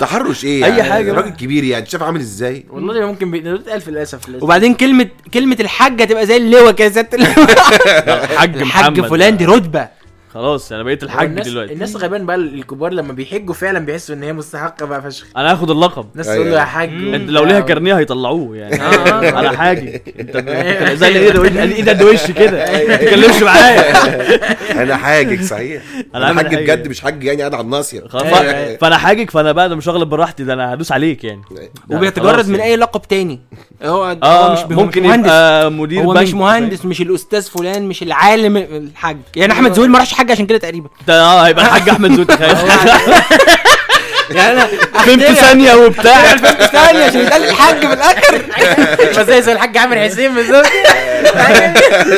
تحرش ايه اي حاجه؟ راجل كبير يعني شاف عامل ازاي. والله ممكن بيتقلف للاسف. وبعدين كلمه كلمه الحاجه تبقى زي اللواء كده ست الحاج محمد فلان، دي رتبه خلاص. انا بقيت الحاج دلوقتي. الناس غبان بقى الكبار لما بيحجوا فعلا بيحسوا ان هي مستحقه بقى فشخ. انا هاخد اللقب. الناس تقول له يا حاج انت لو ليها كارنيه هيطلعوه يعني. اه انا حاجي انت زي ايه ده ايه ده وش كده ما تتكلمش معايا انا حاجك صحيح. انا حاج بجد مش حاج يعني قاعد على الناصيه. فانا حاجك، فانا بقى مش هغلب براحتي، ده انا هدوس عليك يعني. وبيتجرد من اي لقب تاني. هو ممكن يبقى مدير بنك، هو مش مهندس، مش الاستاذ فلان، مش العالم، الحاج يعني. احمد زويل ما راحش حاجه عشان كده تقريبا. اه هيبقى الحاج احمد زويل تخيل يعني بنت ثانيه وبتاع بنت ثانيه عشان يتقال الحاج في الاخر. فازاي زي الحاج عامر حسين بالظبط.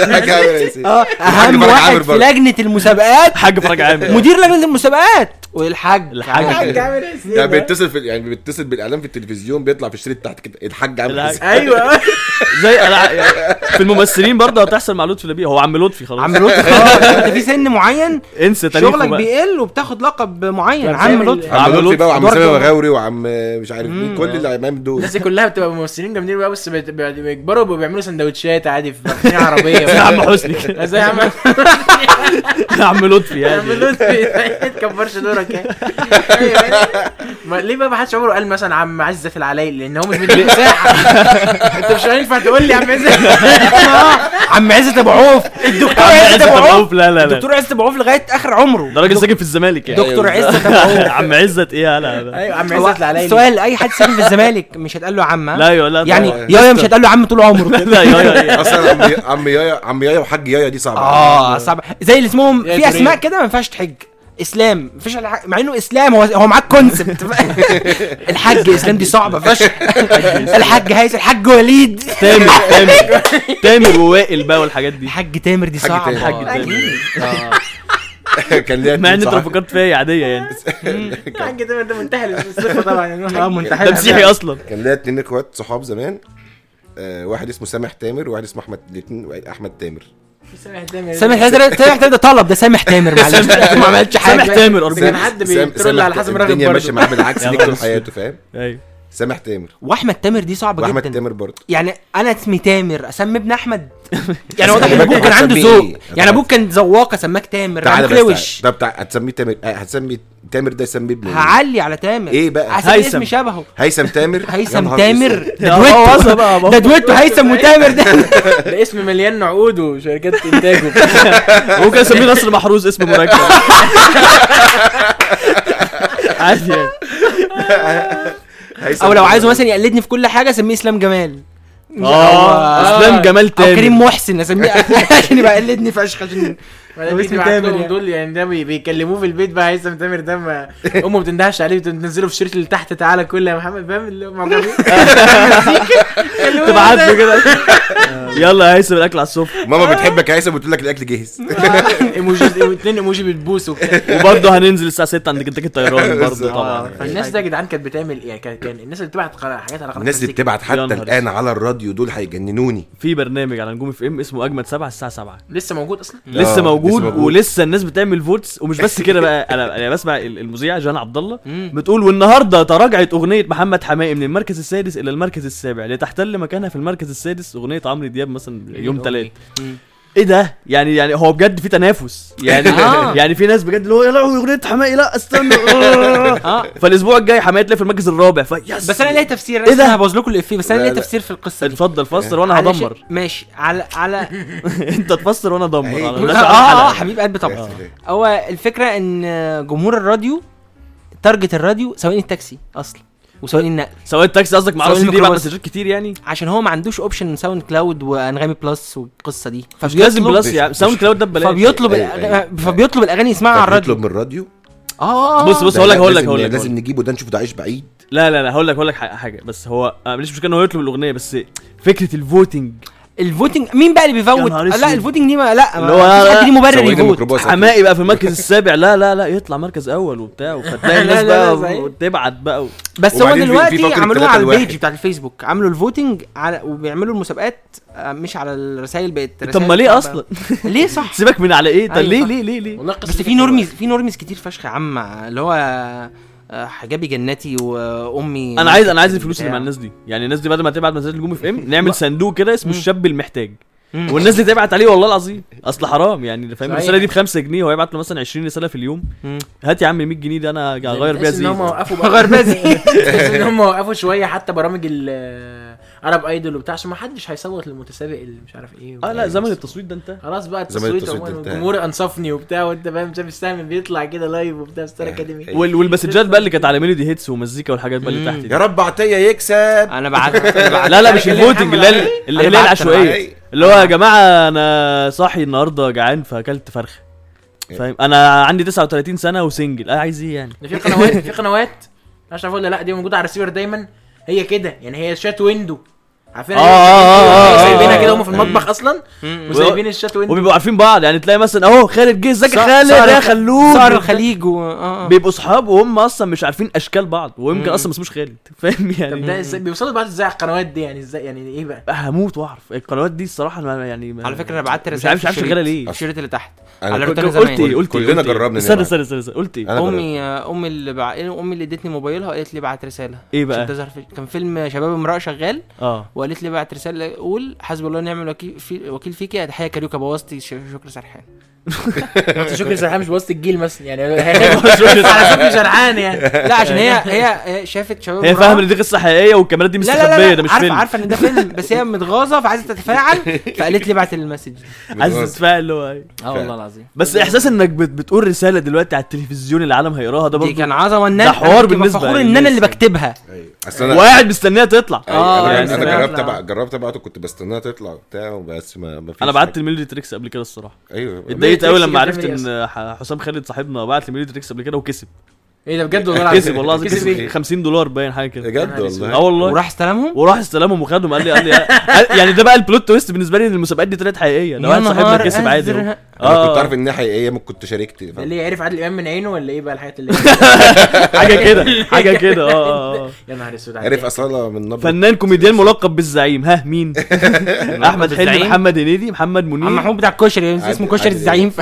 الحاج عامر حسين اه اهم واحد في لجنه المسابقات، حاج فرج عامر مدير لجنه المسابقات. والحاج الحاج عامر حسين ده بيتصل في يعني بيتصل بالاعلام في التلفزيون، بيطلع في الشريط تحت كده الحاج عامر حسين. ايوه زي في الممثلين برضه هتحصل مع لطفي لبيه. هو عم لطفي خلاص، عم لطفي خلاص في سن معين انسى شغلك بيقل وبتاخد لقب معين. عم لطفي عم لطفي بقى وعم سامي وغاوري وعم مش عارف مين، كل اللي عمام دول الناس كلها بتبقى ممثلين جامدين بقى، بس بيكبروا وبيعملوا سندوتشات عادي في مكان عربيه زي عم حسني زي عم عم لطفي يعني. عم لطفي ما تكبرش دورك يعني. ليه بقى ما حدش عمره قال مثلا عم عزت العلايل؟ لان هو مش من ساعه انت مش هينفع تقول لي عم عزت عم عزت ابو عوف. الدكتور عزت ابو عوف لا لا الدكتور عزت ابو عوف لغايه اخر عمره ده راجل ساكن في الزمالك يعني. دكتور عزت ابو عوف عم عزت ايه؟ لا ايوه عم عزت العلايل. سؤال اي حد ساكن في الزمالك مش هتقال له عم يعني يايا، مش هتقال له عم طول عمره. لا يايا اصلا عم يايا عم يايا وحاج يايا دي صعبه. اه صعبه زي اللي اسمهم في اسماء كده ما ينفعش تحج. اسلام مفيش الح... مع انه اسلام هو هو معاك كونسبت. الحاج اسلام دي صعبه فشخ. الحاج هيثم، الحاج وليد، تامر تامر تامر ووائل بقى والحاجات دي. الحاج تامر دي صعبه. الحاج تامر اه كان ليه مع ان ترافقات فيها عاديه يعني. الحاج تامر ده منتحل الصفه طبعا يعني. اه منتحل تمسيحي اصلا. كان ليا اتنين اخوات صحاب زمان، واحد اسمه سامح تامر وواحد اسمه احمد، الاثنين احمد تامر. سامح تامر سامح تامر ده طلب ده سامح تامر معلش ما عملتش حاجه. سامح تامر ارجوك حد بيترول على حسب رغبته الدنيا ماشيه معاه بالعكس دي كل حياته فاهم. ايوه سامح تامر واحمد تامر دي صعبه جدا. واحمد تامر برضه يعني انا اسمي تامر اسمي ابن احمد يعني. واضح ان ابوك كان عنده ذوق يعني. ابوك كان ذواقه سماك تامر عكلوش. ده بتاع هتسميه تامر هتسمي تامر ده يسميه ابن هعلي على تامر ايه بقى؟ هيثم شبهه هيثم تامر هيثم تامر ده دويتو هيثم وتامر ده ده اسم مليان عقود وشركات انتاج. ممكن اسميه نصر محروز اسم مركب عادي. او لو عايزه مثلا يقلدني في كل حاجه اسميه اسلام جمال. اه اسلام جمال تامر. كريم محسن اسميه عشان يبقى يقلدني في عشق عشان اسمي تامر دول يعني. ده بيكلموه في البيت بقى هيثم تامر ده ما امه بتندهش عليه بتنزله في الشريط اللي تحت تعالى كله يا محمد فاهم اللي معجبين تبعت له كده. يلا يا هيثم الاكل على السفره. ماما بتحبك يا هيثم بتقول لك الاكل جاهز. ايموجي اتنين ايموجي بتبوس وبرده هننزل الساعه ستة عند كنتاكي الطيران برده طبعا. فالناس ده يا جدعان كانت بتعمل ايه؟ كان الناس اللي بتبعت حاجات على الناس اللي بتبعت حتى الان على الراديو دول هيجننوني. في برنامج على نجوم اف ام اسمه اجمد سبعة الساعه سبعة لسه موجود اصلا لسه موجود ولسه الناس بتعمل فوتس. ومش بس كده بقى، انا انا بسمع المذيعه جان عبد الله بتقول والنهارده تراجعت اغنيه محمد حماقي من المركز السادس الى المركز السابع لتحتل مكانها في المركز السادس اغنيه عمرو دياب مثلا يوم ثلاثة. ايه ده يعني؟ يعني هو بجد في تنافس يعني. يعني في ناس بجد اللي هو يلا اغنيه حماقي لا استنى فالاسبوع الجاي حماقي تلاقي في المركز الرابع. بس انا ليه تفسير إيه انا هبوظ لكم الافيه بس انا ليه تفسير في القصه. اتفضل فسر وانا هدمر. ماشي على على انت تفسر وانا ادمر على اه حبيب قلبي طبعا. هو الفكره ان جمهور الراديو تارجت الراديو سواء التاكسي اصلا وسواء النقل سواء التاكسي قصدك مع السي دي بعد سجلت كتير يعني عشان هو ما عندوش اوبشن ساوند كلاود وانغامي بلس والقصه دي فلازم بلس يعني ساوند كلاود ده ببلاش فبيطلب فبيطلب الاغاني يسمعها على الراديو بيطلب من الراديو. اه بص بص هقول لك هقول لك هقول لك لازم نجيبه ده نشوفه ده عايش بعيد. لا لا لا هقول لك هقول لك حاجه بس هو ماليش مشكله ان هو يطلب الاغنيه بس فكره الفوتنج الفوتنج مين بقى اللي بيفوت؟ لا الفوتنج دي ما لا ما دي مبرر يفوت. حماقي بقى في المركز السابع لا لا لا يطلع مركز اول وبتاع وفتلاقي الناس بقى وتبعت بقى و... بس هو دلوقتي عملوها على البيج بتاع الفيسبوك عملوا الفوتنج على وبيعملوا المسابقات مش على الرسائل بقت الرسائل. طب ما ليه اصلا؟ ليه صح؟ سيبك من على ايه؟ طب ليه ليه ليه ليه؟ بس في نورميز في نورميز كتير فشخ يا عم اللي هو حجابي جناتي وامي. انا عايز انا عايز الفلوس اللي مع الناس دي يعني. الناس دي بدل ما تبعت مسجات الجوم اف ام نعمل صندوق كده اسمه الشاب المحتاج والناس اللي تبعت عليه والله العظيم اصل حرام يعني فاهم. الرساله دي بخمسة جنيه هو يبعت له مثلا عشرين رساله في اليوم. هات يا عم مية جنيه ده انا هغير بيها زي هم وقفوا غير بازي ان هم وقفوا شويه حتى برامج العرب ايدول وبتاع عشان ما حدش هيصوت للمتسابق اللي مش عارف ايه. اه لا زمن التصويت ده انت خلاص بقى التصويت والجمهور انصفني وبتاع وانت فاهم شايف السهم بيطلع كده لايف وبتاع ستار اكاديمي والمسجات بقى اللي كانت على ميلودي هيتس ومزيكا والحاجات بقى اللي تحت دي. يا رب عطيه يكسب. انا بعت لا لا مش الفوتنج اللي اللي العشوائيه اللي هو يا جماعه انا صاحي النهارده جعان فاكلت فرخه فاهم. انا عندي تسعة وتلاتين سنه وسنجل عايز ايه يعني. في قنوات في قنوات مش عارف اقول لا دي موجوده على الريسيفر دايما هي كده يعني هي شات ويندو عارفين سايبينها كده هم في المطبخ اصلا وسايبين الشات ويندو وبيبقوا عارفين بعض يعني. تلاقي مثلا اهو خالد جه ازيك يا خالد يا خلود صار الخليج بيبقوا اصحاب وهم اصلا مش عارفين اشكال بعض ويمكن اصلا ما اسموش خالد فاهم يعني. طب ده بيوصلوا بعض ازاي على القنوات دي يعني ازاي يعني ايه بقى؟ هموت واعرف القنوات دي الصراحه يعني على فكره انا بعت رساله مش عارف شغاله ليه الشريط اللي تحت على روتانا زمان قلت كلنا جربنا استنى استنى استنى قلت امي امي اللي امي اللي ادتني موبايلها قالت لي ابعت رساله ايه بقى كان فيلم شباب امراه شغال وقالت لي بعت رساله قول حسب الله ونعم الوكيل في وكيل فيكي تحيه كاريوكا بوظتي شكري سرحان. شكري سرحان مش بوظت الجيل مثلا يعني على شكري سرحان يعني لا عشان هي هي شافت شباب هي فاهمه ان دي قصه حقيقيه والكاميرات دي مستخبيه ده مش فيلم. عارفه عارفه ان ده فيلم بس هي متغاظه فعايزه تتفاعل فقالت لي بعت المسج عايزه تتفاعل هو ايه. اه والله العظيم بس احساس انك بتقول رساله دلوقتي على التلفزيون العالم هيقراها ده برضه دي كان عظمه ان انا حوار بالنسبه ان انا اللي بكتبها وقاعد مستنيها تطلع. اه جربت ابعت جربت ابعته كنت بستناها تطلع بتاع بس ما مفيش. انا بعت الميلودي تريكس قبل كده الصراحه ايوه اتضايقت اول لما عرفت ان حسام خالد صاحبنا بعت الميلودي تريكس قبل كده وكسب. ايه ده بجد والله كسب والله كسب خمسين دولار باين حاجه كده بجد والله. اه والله وراح استلمهم وراح استلمهم وخدهم قال لي قال لي يعني ده بقى البلوت تويست بالنسبه لي ان المسابقات دي طلعت حقيقيه. لو واحد صاحبنا كسب عادي انا كنت عارف انها حقيقيه ما كنت شاركت اللي يعرف عادل امام من عينه ولا ايه بقى الحاجات اللي حاجه كده حاجه كده. اه يا نهار اسود عارف اصاله من نبض فنان كوميديان ملقب بالزعيم. ها مين؟ احمد حلمي محمد هنيدي محمد منير محمود بتاع الكشري اسمه كشري الزعيم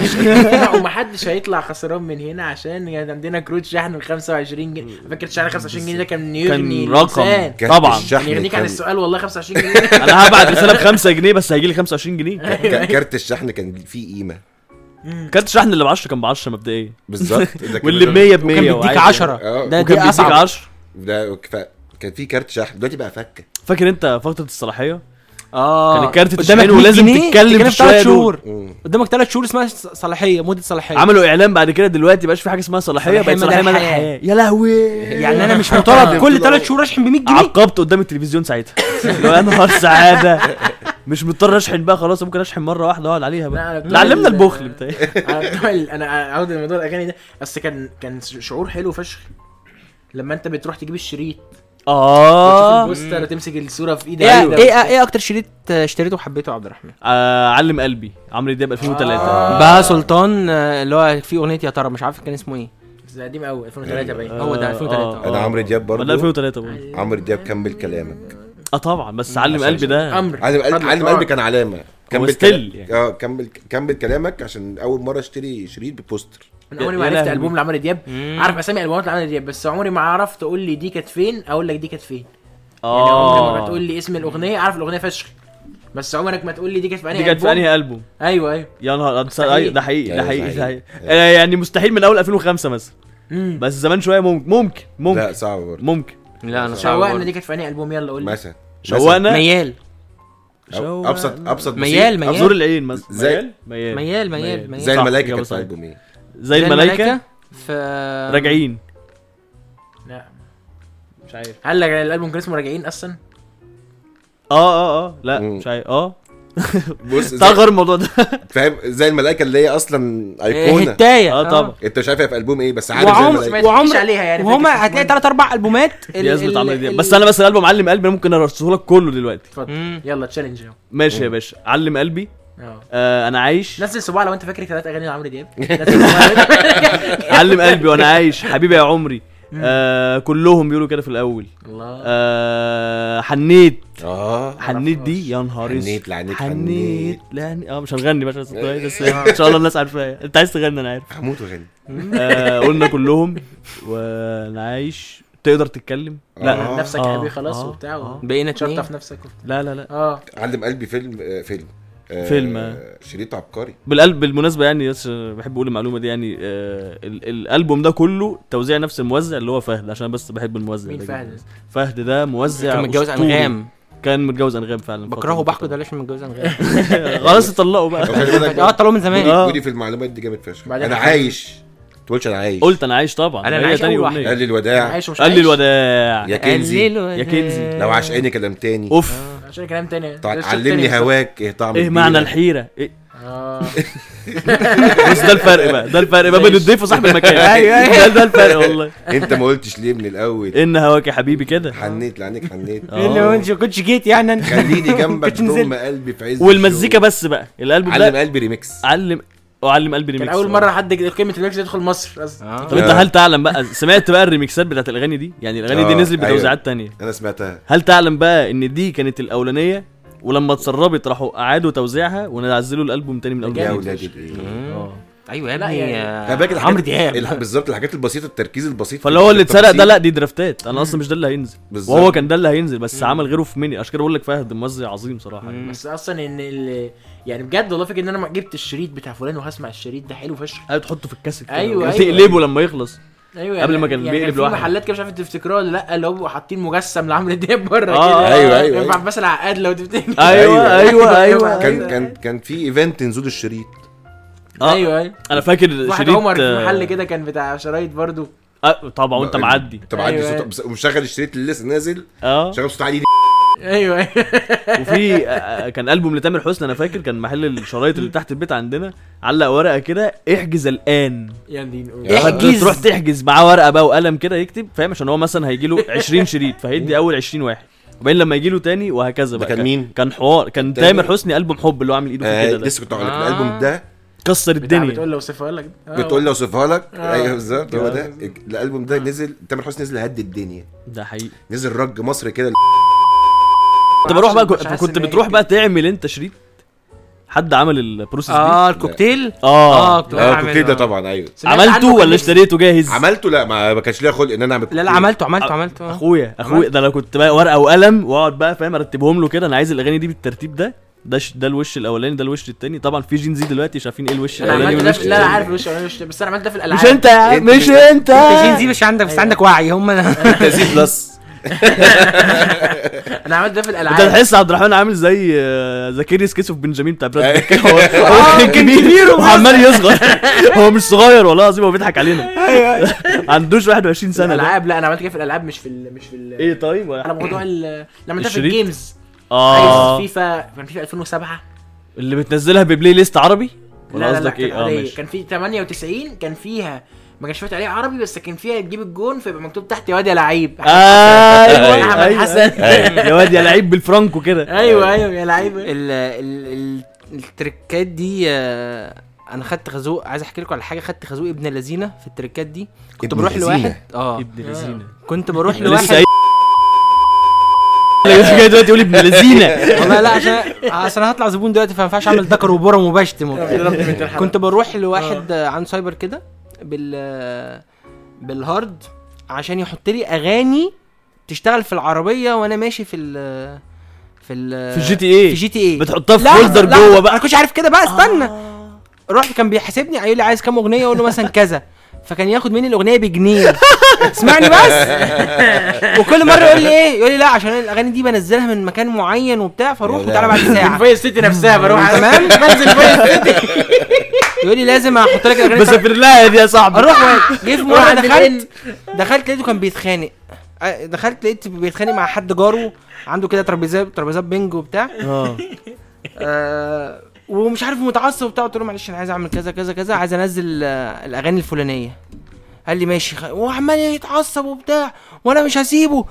ومحدش هيطلع خسران من هنا عشان عندنا كروتش من خمسة وعشرين جنيه. فاكر شحن خمسة وعشرين جنيه ده كان نيوجني رقم طبعا يعني يغنيك عن السؤال والله خمسة وعشرين جنيه انا هبعت رساله ب خمسة جنيه بس هيجي لي خمسة وعشرين جنيه. كارت الشحن كان فيه قيمه. كارت الشحن اللي ب عشرة كان ب عشرة مبدئيا بالظبط واللي ب مية ب مية وكان بيديك عشرة ده دي اصعب عشرة ده كان فيه كارت شحن. دلوقتي بقى فكه فاكر انت فتره الصلاحيه اه كان الكارت الشحن ولازم تتكلم شهور قدامك تلات شهور اسمها صلاحيه مده صلاحيه. عملوا اعلان بعد كده دلوقتي بقاش في حاجه اسمها صلاحيه بقت صلاحيه مدى الحياه. يا لهوي يعني انا مش مطالب كل تلات شهور اشحن ب مية جنيه. عقبت قدام التلفزيون ساعتها لو انا نهار سعاده مش مضطر اشحن بقى خلاص ممكن اشحن مره واحده اقعد عليها بقى. علمنا البخل بتاعي انا عاود الموضوع الاغاني ده بس كان كان شعور حلو فشخ لما انت بتروح تجيب الشريط اه البوستر تمسك الصوره في ايدك. ايه ايه ايه اكتر شريط اشتريته وحبيته عبد الرحمن؟ آه علم قلبي عمرو دياب ألفين وثلاثة. آه. بقى سلطان اللي هو في اغنيه يا ترى مش عارف كان اسمه ايه ده قديم قوي ألفين وثلاثة باين. هو ده ألفين وثلاثة ده عمرو دياب برضه ألفين وثلاثة برضه. عمرو دياب كمل كلامك. اه طبعا بس علم قلبي ده عمرو علم قلبي كان علامه. كمل يعني. اه كمل كمل كلامك عشان اول مره اشتري شريط ببوستر. انا عمري ما عرفت البوم لعمرو دياب. عارف اسامي البومات لعمرو دياب بس عمري ما عرفت اقول لي دي كانت فين اقول لك دي كانت فين. اه يعني عمرك ما تقول لي اسم الاغنيه عارف الاغنيه فشخ بس عمرك ما تقول لي دي كانت في انهي البوم دي كانت في انهي البوم. ايوه ايوه يا نهار ابيض ده حقيقي ده حقيقي يعني مستحيل من اول ألفين وخمسة مثلا بس زمان شويه ممكن ممكن ممكن لا صعب برضه ممكن لا انا شوقنا دي كانت في انهي البوم يلا قول لي مثلا شوقنا ميال ابسط ابسط ميال ميال ابزور العين مثلا ميال ميال ميال زي الملائكه كانت في البوم زي الملائكة ف راجعين. نعم مش عارف هل الالبوم كان اسمه راجعين اصلا؟ اه اه اه لا مم. مش عارف اه بص تغير الموضوع ده فاهم زي الملائكة اللي هي اصلا ايقونة هتاية. اه طبعا انت شايفها في البوم ايه بس عارف وعم... زي الملائكة وعمر... عليها يعني وهما هتلاقي ثلاث اربع البومات ال... بس انا بس الالبوم علم قلبي ممكن ارسله لك كله دلوقتي. اتفضل يلا تشالنج اهو ماشي يا باشا علم قلبي. آه انا عايش نزل صباع لو انت فاكر ثلاث اغاني لعمرو دياب علم قلبي وانا عايش حبيبي يا عمري آه كلهم بيقولوا كده في الاول الله آه حنيت اه حنيت دي يا نهار حنيت لعنيت حنيت لعنيت اه مش هنغني باشا بس ان شاء الله الناس عارفاها انت عايز تغني انا عارف هموت واغني آه قلنا كلهم وانا عايش تقدر تتكلم لا نفسك حبيبي خلاص وبتاع بقينا تشطف في نفسك لا لا لا علم قلبي فيلم فيلم فيلم آه شريط عبقري بالقلب بالمناسبه يعني بحب اقول المعلومه دي يعني آه الالبوم ده كله توزيع نفس الموزع اللي هو فهد عشان بس بحب الموزع مين ده فهد فهد ده موزع كان متجوز انغام كان متجوز انغام فعلا بكرهه وبحقده ليش متجوز انغام خلاص اتطلقوا بقى اه طلعوا من زمان ودي في المعلومات دي جامد فشخ انا عايش قلت انا عايش قلت انا عايش طبعا انا عايش تاني واحد قال لي الوداع قال لي الوداع يا كنزي يا كنزي لو عشقاني كلام تاني اوف عشان كلام تاني علمني هواك ايه طعم ايه معنى الحيره ايه اه بس ده الفرق بقى ده الفرق بقى بين الضيف وصاحب المكان ايوه ده الفرق والله انت ما قلتش ليه من الاول ان هواك يا حبيبي كده حنيت لعنيك حنيت اللي انت كنتش جيت يعني انا خليني جنبك ضم قلبي في عز والمزيكا بس بقى القلب علم قلبي ريميكس علم وعلم قلبي ريميكس اول مره حد قيمه الريميكس يدخل مصر اصلا آه. طب انت هل تعلم بقى سمعت بقى الريميكسات بتاعت الاغاني دي يعني الاغاني آه. دي نزلت بتوزيعات تانية انا سمعتها هل تعلم بقى ان دي كانت الاولانيه ولما اتسربت راحوا اعادوا توزيعها ونزلوا الالبوم تاني من اول يا ولادي اه ايوه لا هي عمرو دياب بالظبط الحاجات البسيطه التركيز البسيط فاللي هو اللي اتسرق ده لا دي درافتات انا اصلا مش ده اللي هينزل وهو كان ده اللي هينزل بس عمل غيره في مني اشكر اقول لك فهد موزع عظيم صراحه بس اصلا ان يعني بجد والله فاكر ان انا ما جبت الشريط بتاع فلان وهسمع الشريط ده حلو فشخ ايوه تحطه في الكاسيت ايوه تقلبه أيوة. لما يخلص ايوه قبل ما كان يعني بيقلب لوحده محلات كده مش عارف تفتكرها لا اللي هو حاطين مجسم لعمرو دياب بره آه كده ايوه ايوه ينفع بس العقاد لو تفتكر ايوه ايوه ايوه كان كان كان في ايفنت نزول الشريط ايوه ايوه انا فاكر شريط عمر في محل كده كان بتاع شرايط برضو اه طبعا وانت معدي انت معدي صوت ومشغل الشريط اللي لسه نازل شغال صوت عالي ايوه وفي كان البوم لتامر حسني انا فاكر كان محل الشرايط اللي تحت البيت عندنا علق ورقه كده احجز الان يعني احجز تروح تحجز معاه ورقه بقى وقلم كده يكتب فاهم عشان هو مثلا هيجي له عشرين شريط فهيدي اول عشرين واحد وبعدين لما يجي له تاني وهكذا بقى كان مين كان حوار كان تامر حسني البوم حب اللي هو عامل ايده في كده ده لسه كنت هقول لك الالبوم ده كسر الدنيا بتقول له وصفها لك بتقول له وصفها لك ايوه بالظبط هو ده الالبوم ده نزل تامر حسني نزل هد الدنيا ده حقيقي نزل رج مصر كده انت بروح بقى كنت بتروح بقى تعمل انت شريط حد عمل البروسيس دي اه الكوكتيل اه اه الكوكتيل ده طبعا ايوه عملته ولا اشتريته جاهز عملته لا ما كانش ليا خلق ان انا اعمل لا لا عملته عملته عملته اخويا اخويا ده انا كنت بقى ورقه وقلم واقعد بقى فاهم ارتبهم له كده انا عايز الاغاني دي بالترتيب ده ده ده الوش الاولاني ده الوش الثاني طبعا في جين زي دلوقتي شايفين ايه الوش الاولاني والوش لا لا عارف الوش الاولاني بس انا عملت ده في الالعاب مش انت مش انت جين زي مش عندك بس عندك وعي هم انت زي بلس انا عملت ده في الالعاب ده تحس عبد الرحمن عامل زي زكريا سكيتش في بنجامين بتاع براد بيت هو كبير وعمال يصغر هو مش صغير والله العظيم هو بيضحك علينا ايوه عندوش واحد وعشرين سنه الالعاب لا انا عملت كده في الالعاب مش في مش في ايه طيب انا موضوع لما انت في الجيمز اه فيفا كان فيفا ألفين وسبعة اللي بتنزلها ببلاي ليست عربي ولا قصدك ايه اه كان في ثمانية وتسعين كان فيها ما كانش فات عليه عربي بس كان فيها تجيب الجون فيبقى مكتوب تحت يا واد يا لعيب. ايوه احمد حسن يا واد يا لعيب بالفرانكو كده. ايوه ايوه يا لعيب. التريكات دي انا خدت خازوق, عايز احكي لكم على حاجه. خدت خازوق ابن اللذينه في التريكات دي. كنت بروح لواحد اه ابن اللذينه كنت بروح لواحد لسه جاي دلوقتي يقول ابن اللذينه والله. لا عشان عشان هطلع زبون دلوقتي فما ينفعش اعمل ذكر وبره وبشتم. كنت بروح لواحد عن سايبر كده بال بالهارد عشان يحط لي اغاني تشتغل في العربيه وانا ماشي في ال في ال في جي تي ايه في جي تي ايه بتحطها في فولدر جوه بقى. انا كنتش عارف كده بقى. استنى آه. رحت كان بيحاسبني قال لي عايز كام اغنيه, اقول له مثلا كذا, فكان ياخد مني الاغنيه بجنيه. اسمعني بس. وكل مره يقول لي ايه, يقول لي لا عشان الاغاني دي بنزلها من مكان معين وبتاع, فاروح وتعالى بعد ساعه في السيتي نفسها بروح. تمام بنزل في السيتي يقول لي لازم احط لك اغاني بس في لا دي يا صاحبي اروح. جه في مره دخلت دخلت لقيته كان بيتخانق. دخلت لقيت بيتخانق مع حد جاره عنده كده ترابيزه ترابيزه بينج وبتاع اه ومش عارف متعصب وبتاع. قلت له معلش انا عايز اعمل كذا كذا كذا, عايز انزل الاغاني الفلانيه. قال لي ماشي, وعمال يتعصب وبتاع وانا مش هسيبه.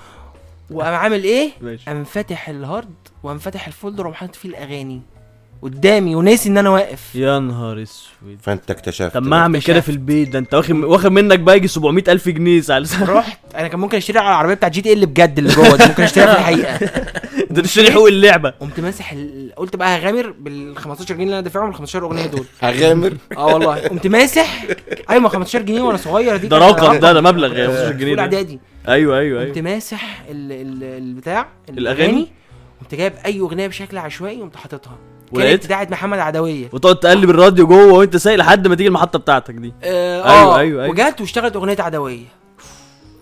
وقام عامل ايه, قام فاتح الهارد وقام فاتح الفولدر وحاطط فيه الاغاني قدامي وناسي ان انا واقف. يا نهار اسود. فانت اكتشفت. طب ما اعمل كده في البيت, ده انت واخد واخد منك باجي سبعمية الف جنيه على رحت. انا كان ممكن اشتري على العربيه بتاع جي تي اللي بجد اللي جوه دي, ممكن اشتريها في الحقيقه. انت تشتري حقوق اللعبه. قمت ماسح ال... قلت بقى هغامر بال خمستاشر جنيه اللي انا دافعهم, ال خمستاشر اغنيه دول هغامر. اه والله قمت ماسح. ايوه خمستاشر جنيه وانا صغير دي, ده رقم, ده ده مبلغ خمستاشر جنيه ده اعدادي. ايوه ايوه ايوه قمت ماسح البتاع الاغاني وقمت جايب اي اغنيه بشكل عشوائي وقمت حاططها. ولقيت قاعد محمد عدويه وتقعد تقلب الراديو جوه وانت سايق لحد ما تيجي المحطه بتاعتك دي. اه ايوه ايوه, أيوة. وجات واشتغلت اغنيه عدويه.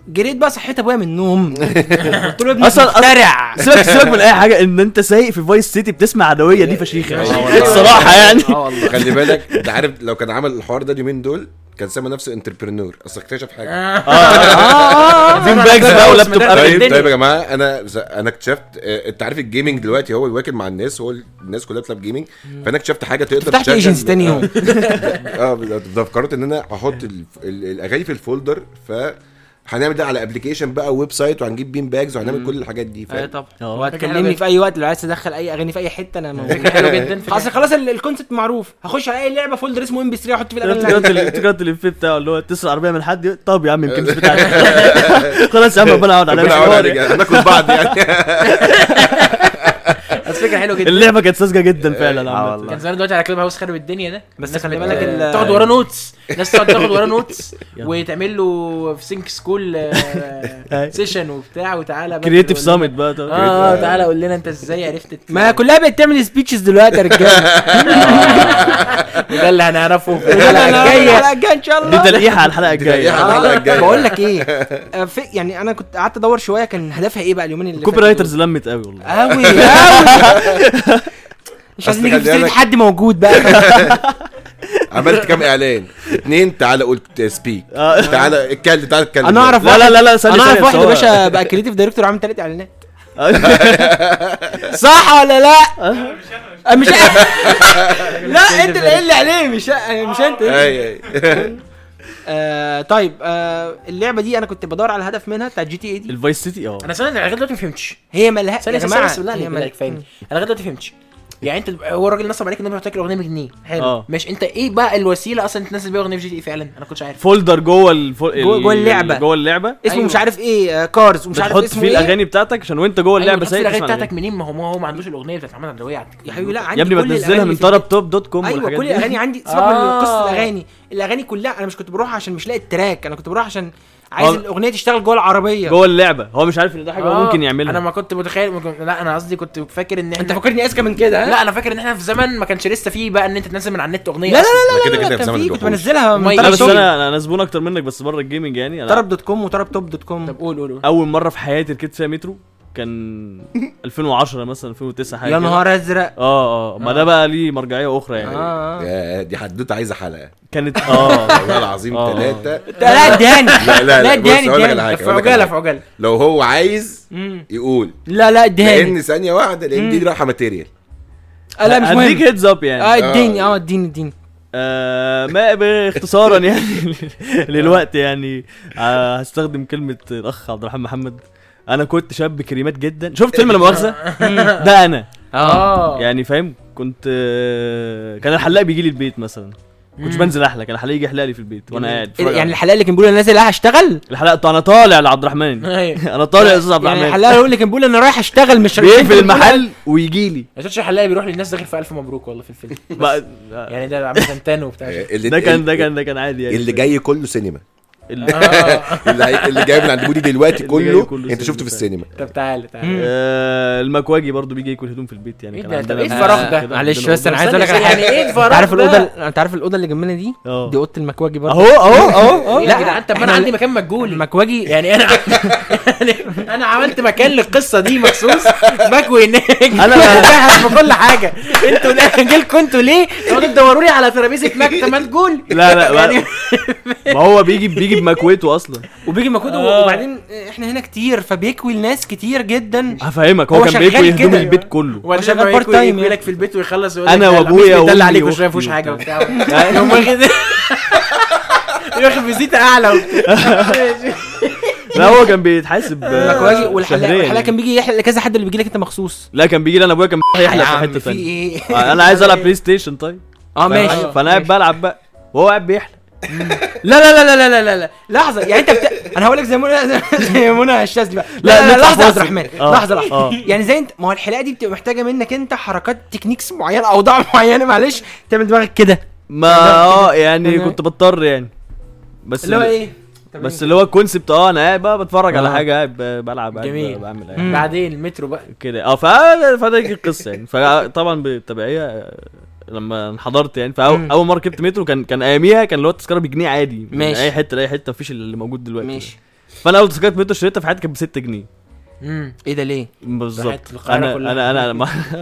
جريت بقى صحيت ابويا من النوم قلت له ابني اخترع. سيبك سيبك من اي حاجه, ان انت سايق في فايس سيتي بتسمع عدويه دي فشيخه الصراحه يعني. اه والله خلي بالك انت عارف لو كان عمل الحوار ده اليومين دول كان سمى نفسه انتربرنور. اصل اكتشف حاجه. اه اه دي باجز بقى ولا بتبقى. طيب طيب يا جماعه انا انا اكتشفت انت عارف الجيمنج دلوقتي هو الواكب مع الناس, هو الناس كلها بتلعب جيمنج. فانا اكتشفت حاجه تقدر تشغل ايجنس تاني يوم. اه فكرت ان انا احط الاغاني في الفولدر, ف هنعمل ده على ابلكيشن بقى ويب سايت وهنجيب بين باجز وهنعمل كل الحاجات دي. فا طبعا وهتكلمني في اي وقت لو عايز تدخل اي اغاني في اي حته انا موجود. حلو جدا. اصل خلاص الكونسبت معروف. هخش على اي لعبه فولدر اسمه ام بي ثلاثة احط فيه الاغاني تكرت الافيه بتاعه اللي هو تسرع عربيه من حد. طب يا عم يمكن مش بتاعتك خلاص يا عم ربنا يعوض علينا هناكل بعض يعني. فكره حلوه جدا. اللعبه كانت ساذجه جدا فعلا. عم كان زمان دلوقتي على كلوب هاوس خرب الدنيا ده. بس خلي بالك تاخد ورا نوتس, ناس تاخد ورا نوتس وتعمل له في سينك سكول سيشن وبتاع. وتعالى كرييتيف ساميت بقى. اه تعالى قول لنا انت ازاي عرفت. ما كلها بقت تعمل سبيتشز دلوقتي يا رجاله. ده اللي هنعرفه في الحلقه الجايه ان شاء الله. دي تلقيحه على الحلقه الجايه. بقول لك ايه يعني انا كنت قعدت ادور شويه كان هدفها ايه بقى اليومين اللي كوبي رايترز لمت قوي والله قوي مش عايزين نجيب سيرة حد موجود بقى. عملت كم اعلان اتنين تعالى قلت سبيك تعالى اتكلم تعالى اتكلم. انا اعرف لا لا لا انا اعرف واحد يا باشا بقى كريتيف دايركتور عامل تلات اعلانات. صح ولا لا؟ مش لا انت اللي قايل عليه مش مش انت. آه طيب آه اللعبه دي انا كنت بدور على الهدف منها بتاع جي تي اي دي الفايس سيتي. اه انا صراحه لغايه دلوقتي ما فهمتش هي مالها يا جماعه. بسم الله عليك مالك فاهم. انا لغايه دلوقتي ما فهمتش يعني انت هو الراجل نصب عليك ان انت محتاج الاغنيه بجنيه. حلو مش انت ايه بقى الوسيله اصلا تنزل بيها اغنيه جي تي اي فعلا. انا كنتش عارف فولدر جوه الفول... جوه, جوه اللعبه جوه اللعبه اسمه أيوه. مش عارف ايه كارز ومش عارف اسمه ايه تحط فيه الاغاني بتاعتك عشان وانت جوه اللعبه سايق الاغاني بتاعتك منين. ما هو ما هو ما عندوش الاغنيه بتاعت محمد عدويه يا حبيبي. لا عندي كل الاغاني من طرب توب دوت كوم. ايوه كل الاغاني عندي. سيبك من قصه الاغاني الاغاني كلها. انا مش كنت بروح عشان مش لاقي التراك, انا كنت بروح عشان عايز الاغنيه تشتغل جوه العربيه جوه اللعبه. هو مش عارف ان ده حاجه آه ممكن يعملها. انا ما كنت متخيل ممكن... لا انا قصدي كنت فاكر ان احنا... انت فاكرني اذكى من كده. لا انا فاكر ان احنا في زمن ما كانش لسه فيه بقى ان انت تنزل من على النت اغنيه. لا لا لا, لا, لا, لا, لا كده كده كنت بنزلها من بس انا انا زبون اكتر منك بس بره الجيمنج يعني. انا طرب دوت كوم وطرب توب دوت كوم. طب قول قول, قول. اول مره في حياتي ركبت فيها مترو كان ألفين وعشرة مثلا ألفين وتسعة حاجه. يا نهار ازرق. اه اه ما ده بقى ليه مرجعيه اخرى يعني. آه. دي حدوته عايزه حلقه كانت اه والله العظيم ثلاثه ثلاثه دهان. لا لا لا دهان في عجاله في عجاله لو هو عايز يقول لا لا دهان لان ثانيه واحده لان دي راحه ماتيريال. انا مش مهم اديك هيدز اب يعني. اه اديني اه اديني اديني آه ما اختصارا يعني للوقت يعني آه هستخدم كلمة الأخ عبد الرحمن محمد. أنا كنت شاب كريمات جدا. شفت فيلم لا مؤاخذة ده أنا آه يعني فاهم. كنت آه كان الحلاق بيجي لي البيت مثلا, كنت بنزل احلق, الحلاق يجي يحلق لي في البيت وانا قاعد يعني. الحلاق اللي كان بيقول انا نازل هشتغل, الحلاق انا طالع لعبد الرحمن انا طالع يا استاذ عبد الرحمن. الحلاق هو اللي كان بيقول انا رايح اشتغل, مش بيقفل المحل ويجي لي. ما شفتش الحلاق بيروح للناس داخل في الف مبروك والله في الفيلم يعني. ده عم سنتان وبتاع ده كان ده كان ده كان عادي يعني. اللي جاي كله سينما, اللي اللي جاي من عند بودي دلوقتي كله انت شفته في السينما. طب تعال تعال المكواجي برضو بيجي ياكل هدوم في البيت يعني. كان عندنا ايه الفراغ ده معلش بس انا عايز اقول لك يعني ايه الفراغ ده. عارف الاوضه انت عارف الاوضه اللي جنبنا دي دي اوضه المكواجي برضو اهو اهو اهو. لا يا انت انا عندي مكان مجهول المكواجي يعني. انا انا عملت مكان للقصه دي مخصوص مكوي هناك. انا بحث في كل حاجه. انتوا جيلكم انتوا ليه تدوروا لي على ترابيزه مكتب مجهول؟ لا لا ما هو بيجي بيجي مكويته اصلا وبيجي مكويته آه. وبعدين احنا هنا كتير فبيكوي الناس كتير جدا. هفهمك هو, هو كان بيكوي هدوم البيت كله وشغال بارت تايم يجيلك في البيت ويخلص ويقول انا وابويا وامي عليك ومش شايفوش حاجه وبتاع يوم واخد ياخد فيزيتا اعلى. لا هو كان بيتحاسب مكواجي. والحلاق كان بيجي يحلق كذا حد اللي بيجي لك انت مخصوص. لا كان بيجي لي انا ابويا كان يحلق في حته ثانيه. انا عايز العب بلاي ستيشن. طيب اه ماشي فانا قاعد بلعب بقى وهو قاعد بيحلق. لا لا لا لا لا لا لا لحظه يعني انت بتا... انا هقول لك زي منى زي منى هشاز بقى. لا, لا لحظه يا عبد الرحمن لحظه لحظه يعني زي انت ما هو الحلقه دي بتبقى محتاجه منك انت حركات تكنيكس معينه اوضاع معينه معلش تعمل دماغك كده ما اه يعني كنت بضطر يعني بس اللي هو ايه بس اللي هو الكونسبت اه انا قاعد بقى بتفرج على حاجه بلعب بعمل ايه بعدين المترو بقى كده اه فده القصه يعني. فطبعا بالتبعيه لما انحضرت يعني فاول مره ركبت مترو كان كان اياميها كان اللي هو التذكره بجنيه عادي من اي حته لاي حته مفيش اللي موجود دلوقتي ماشي. فانا اول تذكره مترو اشتريتها في حياتي كانت ب ستة جنيه. امم ايه ده ليه بالظبط؟ انا انا انا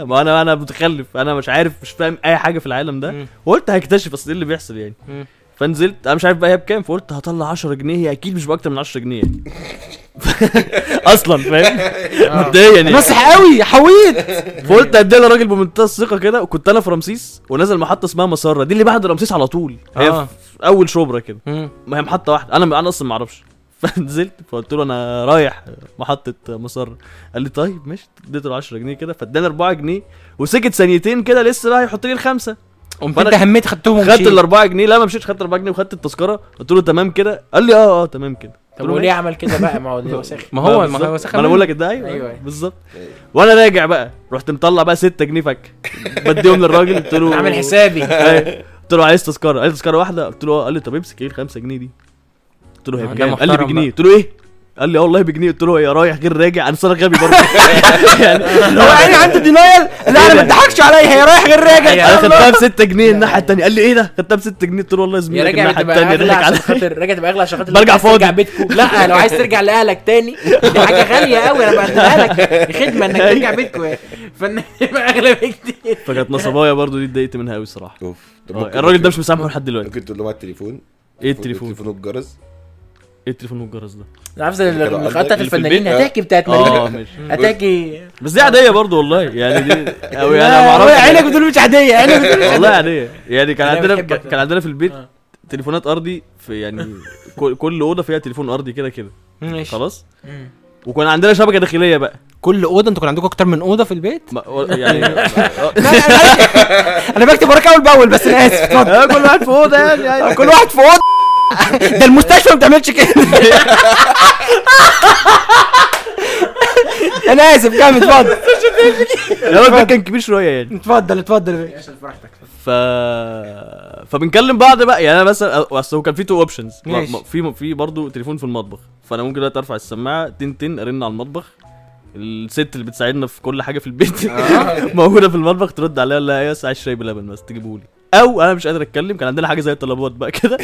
ما انا انا متخلف انا مش عارف مش فاهم اي حاجه في العالم ده مم. وقلت هكتشف اصل ايه اللي بيحصل يعني مم. فنزلت انا مش عارف بقى هي بكام فقلت هطلع عشرة جنيه هي اكيد مش باكتر من عشرة جنيه يعني. اصلا فاهم مبدئيا يعني نصح قوي حويت فقلت ادي للراجل بمنتهى الثقه كده. وكنت انا في رمسيس ونزل محطه اسمها مسره دي اللي بعد رمسيس على طول هي آه. اول شبرا كده ما هي محطه واحده انا انا اصلا ما اعرفش. فنزلت فقلت له انا رايح محطه مسره قال لي طيب ماشي اديته له عشرة جنيه كده فاداني أربعة جنيه وسكت ثانيتين كده لسه بقى هيحط لي الخمسه قمت انت هميت خدتهم ومشيت خدت الاربعة جنيه. لا ما مشيتش خدت أربعة جنيه وخدت التذكره قلت له تمام كده قال لي اه اه تمام كده. طب وليه عمل كده بقى؟ ما هو ده وسخ ما هو ما هو وسخ انا بقول لك ده ايوه, أيوة. بالظبط أيوة. وانا راجع بقى رحت مطلع بقى ستة جنيه فك بديهم للراجل قلت له عامل حسابي قلت له عايز تذكره قال لي تذكره واحده قلت له قال لي طب امسك ايه الخمسة جنيه دي قلت له هي بكام قال لي بجنيه قلت له ايه قال لي والله بجنيه قلت له يا رايح غير راجع انا صار غبي برضه يعني هو يعني عنده دينايل لا انا ما اتضحكش عليا يا رايح غير راجع انا خدتها ب ستة جنيه الناحيه الثانيه قال لي ايه ده خدتها ب ستة جنيه قلت له والله يا زميلي الناحيه الثانيه راجع على خاطر راجع تبقى اغلى عشان خاطر برجع فاضي بيتكم لا لو عايز ترجع لاهلك تاني دي حاجه غاليه قوي انا بقولها لك خدمه انك ترجع بيتكم فان يبقى اغلى بكتير. فكانت نصبايه برضه دي اتضايقت منها قوي صراحه. الراجل ده مش مسامحه لحد دلوقتي. ممكن تقول له على التليفون ايه التليفون التليفون الجرس ايه التليفون والجرس ده انا عارف ان خطه الفنانين هتاكي بتاعت مالك هتاكي بس دي عاديه برضو والله يعني دي او يعني انا ما اعرفش عينك بتقول مش عاديه عينك والله عاديه يعني. كان عندنا كان عندنا في البيت تليفونات ارضي في يعني كل اوضه فيها تليفون ارضي كده كده خلاص وكان عندنا شبكه داخليه بقى كل اوضه. انتوا كان عندكم اكتر من اوضه في البيت يعني؟ انا بكتب وراك اول باول بس انا اسف. كل واحد في اوضه يعني كل واحد في اوضه ده المستشفى ما بتعملش كده. انا اسف كام اتفضل يا رب كان كبير شويه يعني اتفضل اتفضل عشان فرحتك. ف فبنكلم بعض بقى يعني انا مثلا اصل كان في تو اوبشنز في في برضه تليفون في المطبخ فانا ممكن دلوقتي ارفع السماعه تن تن ارن على المطبخ الست اللي بتساعدنا في كل حاجه في البيت موجوده في المطبخ ترد عليها لا يا عايز شاي بلبن بس تجيبه لي او انا مش قادر اتكلم. كان عندنا حاجه زي الطلبات بقى كده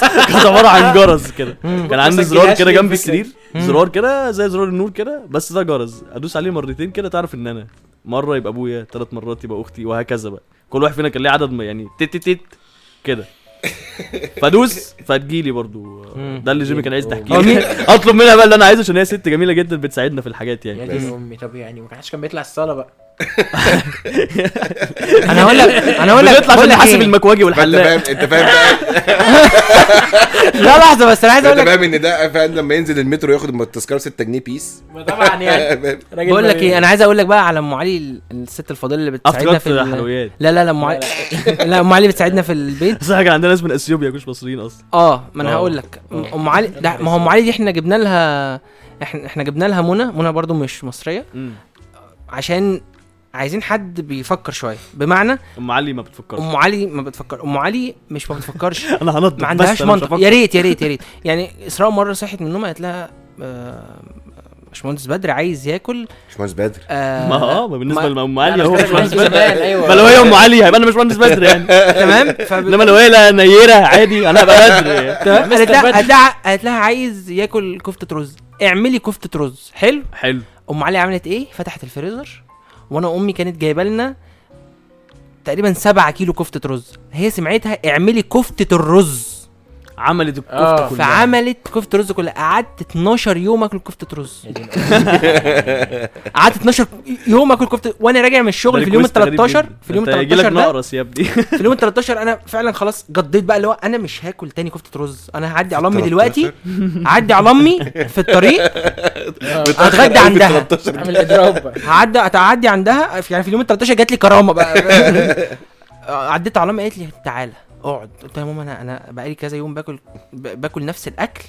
كانت عباره عن جرس كده كان عندي زرار كده جنب السرير زرار كده زي زرار النور كده بس ده جرس ادوس عليه مرتين كده تعرف ان انا مره يبقى ابويا ثلاث مرات يبقى اختي وهكذا بقى كل واحد فينا كان ليه عدد يعني تت تت كده فادوس فتجيلي برضو. ده اللي جيمي كان عايز تحكيه اطلب منها بقى اللي انا عايزه عشان هي ست جميله جدا بتساعدنا في الحاجات يعني. يا امي طب يعني ما كانش كان بيطلع الصاله بقى انا هقول لك انا هقول لك بيطلع عشان يحاسب المكواجي والحلاق. انت فاهم بقى؟ لا لحظه بس انا عايز اقول لك انت فاهم ان ده فعلا لما ينزل المترو ياخد التذكره ستة جنيه بيس. طبعا يعني بقول لك ايه، انا عايز اقول لك بقى على ام علي الست الفاضله اللي بتساعدنا في الحلويات. لا لا لا ام علي، لا ام علي بتساعدنا في البيت. صح كان عندنا ناس من اثيوبيا مش مصريين اصلا. اه ما انا هقول لك ام علي، ما هو ام علي دي احنا جبنا لها احنا احنا جبنا لها منى منى برضو مش مصريه عشان عايزين حد بيفكر شويه. بمعنى ام علي ما بتفكرش، ام علي ما بتفكر، ام علي مش ما بتفكرش. انا هنض ما عندهاش منطق. يا ريت يا ريت يا ريت يعني اسراء مره صحت من النوم قالت لها باشمهندس بدر عايز ياكل. باشمهندس بدر آه ما هو بالنسبه لام علي هو باشمهندس بدر. ايوه لو هي ام علي هيبقى انا باشمهندس بدر يعني تمام. انما لو هي لا نيره عادي انا ابقى بدر. تمام. قالت لها عايز ياكل كفته رز، اعملي كفته رز. حلو حلو. ام علي عملت ايه؟ فتحت الفريزر، وانا امي كانت جايبه لنا تقريبا سبعة كيلو كفته رز. هي سمعتها اعملي كفته الرز، عملت الكفته كلها، فعملت كفته رز كلها. قعدت اتناشر يوم اكل كفته رز. قعدت اتناشر يوم اكل كفته وانا راجع من الشغل في اليوم التلتاشر. في اليوم التلتاشر ناقص يا ابني. في اليوم التلتاشر انا فعلا خلاص قضيت بقى اللي هو انا مش هاكل تاني كفته رز. انا هعدي على امي دلوقتي، هعدي على امي في الطريق هتغدى عندها، اعمل اضراب، هعدي هتعدي عندها. يعني في اليوم التلتاشر جات لي كرامه بقى. عديت على امي قالت لي تعالى اقعد. قلت لها يا ماما انا انا بقالي كذا يوم باكل باكل نفس الاكل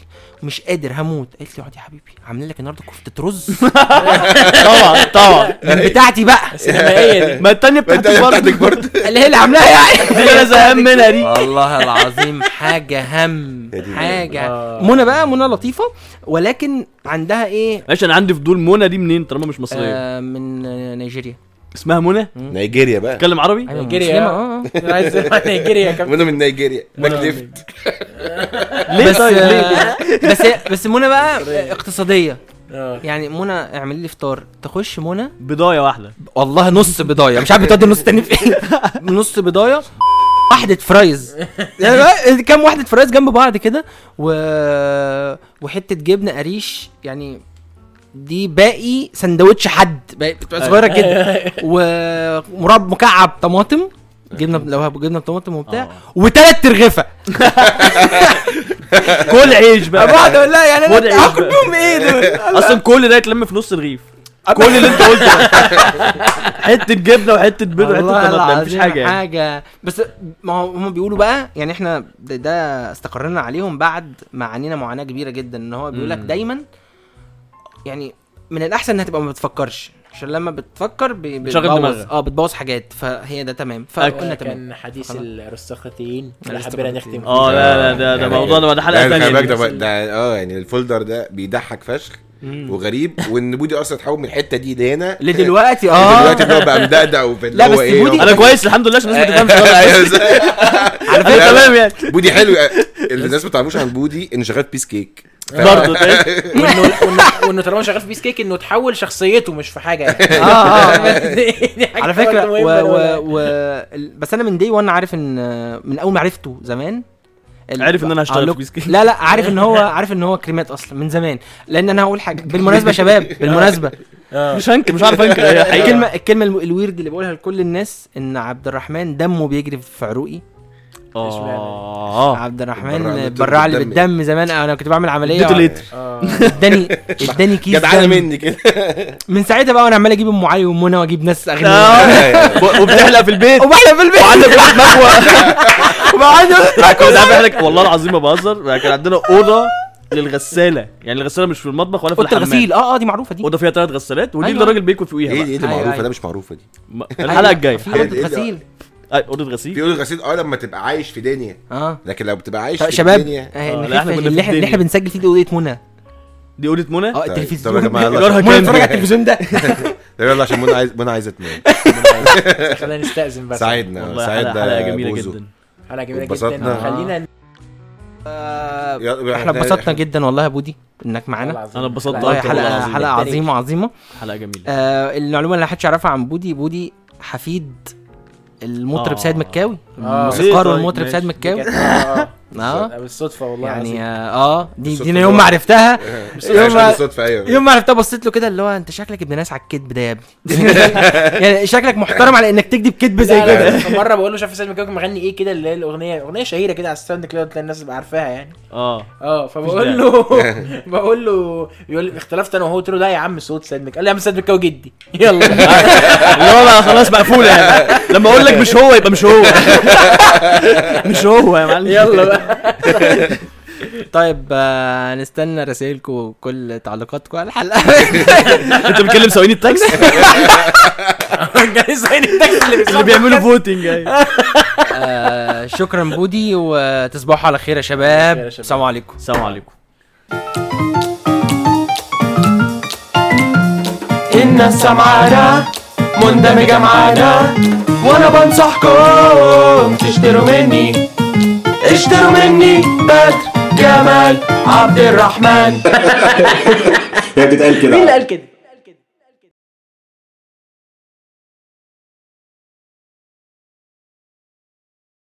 ومش قادر هموت. قالت لي اقعد يا حبيبي، عامل لك النهارده كفته رز. طبعا طبعا بتاعتي بقى السينمائيه. ما الثانيه بتاعتك برضه اللي هي اللي عاملاها يعني. دي انا زهقان منها دي والله العظيم. حاجه هم حاجه منى بقى، منى لطيفه ولكن عندها ايه. ماشي انا عندي فضول منى دي منين طالما مش مصريه؟ من نيجيريا. اسمها منى نيجيريا بقى. تكلم عربي نيجيريا. اه عايز نيجيريا كمان. منى من نيجيريا باكليفت. ليه طيب ليه؟ بس بس منى بقى اقتصاديه يعني. منى اعمل لي فطار، تخش منى بضايه واحده والله نص بضايه، مش عارف بتودي النص التاني فين. نص بضايه واحده فرايز يعني، كام واحده فرايز جنب بعض كده و... وحته جبنه قريش يعني، دي باقي سندوتش حد باقي بتبقى صغيره كده، ومربى مكعب طماطم، جبنه لو هجبنا طماطم وبتاع، وثلاث ترغفه. كل عيش بقى بعد ولا يعني انا هاكل بيهم ايه دول اصلا؟ كل ده يتلم في نص رغيف. كل اللي انت قلته حته جبنه وحته بيض وحته طماطم، مفيش حاجه يعني. حاجه بس ما هم بيقولوا بقى يعني احنا ده استقررنا عليهم بعد ما عانينا معاناه كبيره جدا. ان هو بيقول لك دايما يعني من الاحسن انها تبقى ما بتفكرش، عشان لما بتفكر بتبوظ اه بتبوظ حاجات. فهي ده تمام. فقلنا تمام. كان حديث الارستقراطيين اللي حابين نختم. اه لا لا ده ده موضوعنا ده حلقه ثانيه ده. اه يعني الفولدر ده بيضحك فشخ وغريب، وان بودي اصلا تحول من الحته دي لهنا لدلوقتي. اه دلوقتي بقى بقى مدقدق وبتدوق ايه. لا بس إيه بودي انا كويس الحمد لله عشان الناس ما تفهمش على فكره. تمام يعني بودي حلو. الناس ما تعرفوش عن بودي ان شغال بيس كيك برضه وانه وانه طالما شغال في بيس كيك انه تحول شخصيته مش في حاجه يعني. اه اه على فكره و... و... و... بس انا من دي وانا عارف ان من اول ما عرفته زمان عارف ان انا هشتغل في بيس كيك. لا لا عارف ان هو عارف ان هو كريمات اصلا من زمان. لان انا هقول حاجه بالمناسبه شباب، بالمناسبه مش هنك مش عارف انكر الكلمه الكلمه الويرد اللي بقولها لكل الناس، ان عبد الرحمن دمه بيجري في عروقي. اه عبد الرحمن برع لي بالدم زمان. انا كنت بعمل عمليه اداني اداني كيس جدعانه مني كده. من ساعتها بقى وانا عمال اجيب ام علي ومنى واجيب ناس اغنياء وبتحلق في البيت وبحلق في البيت وعندك مكوه. والله العظيم ما بهزر. كان عندنا اوضه للغساله، يعني الغساله مش في المطبخ ولا في الحمام. الغسيل اه اه دي معروفه دي. وده فيها ثلاث غسالات ودي اللي الراجل بيكون فوقيها. ايه دي معروفه؟ ده مش معروفه دي. الحلقه الجايه الغسيل اي اوضه غسيل. في اوضه غسيل اه لما تبقى عايش في دنيا. اه لكن لو بتبقى عايش في الدنيا اللي احنا اللي احنا بنسجل فيه دي اوضه منى. دي اوضه منى اه التلفزيون. طب يا جماعه منى اتفرج على التلفزيون ده. يلا عشان منى عايز منى عايزه تنام. خلينا نستأذن بس. ساعدنا ساعدنا حلقه جميله جدا حلقه جميله جدا. خلينا احنا اتبسطنا جدا والله يا بودي انك معانا. انا اتبسطت. حلقه حلقه عظيمه عظيمه حلقه جميله. المعلومه اللي محدش يعرفها عن بودي، بودي حفيد المطرب سيد مكاوي. الموسيقار والمطرب سيد مكاوي. اه بالصدفه والله يعني اه دي دي يوم ما عرفتها يوم بالصدفه ايوه يوم ما عرفتها بصيت له كده اللي هو انت شكلك ابن ناس على الكدب ده يا ابني يعني شكلك محترم على انك تكذب كدب زي كده. مره بقول له شاف سيد مكاوي مغني ايه كده اللي هي الاغنيه اغنيه شهيره كده على الساوند كلاود الناس تبقى عارفاها يعني اه اه فبقول له بقول له يقول اختلفت انا وهو قلت له لا يا عم صوت سيد مكاوي. قال لي يا عم سيد مكاوي جدي يلا اللي هو بقى خلاص مقفوله لما اقول لك مش هو يبقى مش هو مش هو يا معلم يلا بقى طيب آه نستنى رسائلكم كل تعليقاتكم على الحلقه. انت بتكلم سويني التاكس جاي سويني التاكس اللي بيعملوا فوتنج آه شكرا بودي وتصبحوا على خير يا شباب. سلام عليكم. سلام عليكم. ان السمعة مندمجه معانا وانا بنصحكم تشتروا مني اشتروا مني بدر جمال عبد الرحمن. يا بتقال كده مين اللي قال كده؟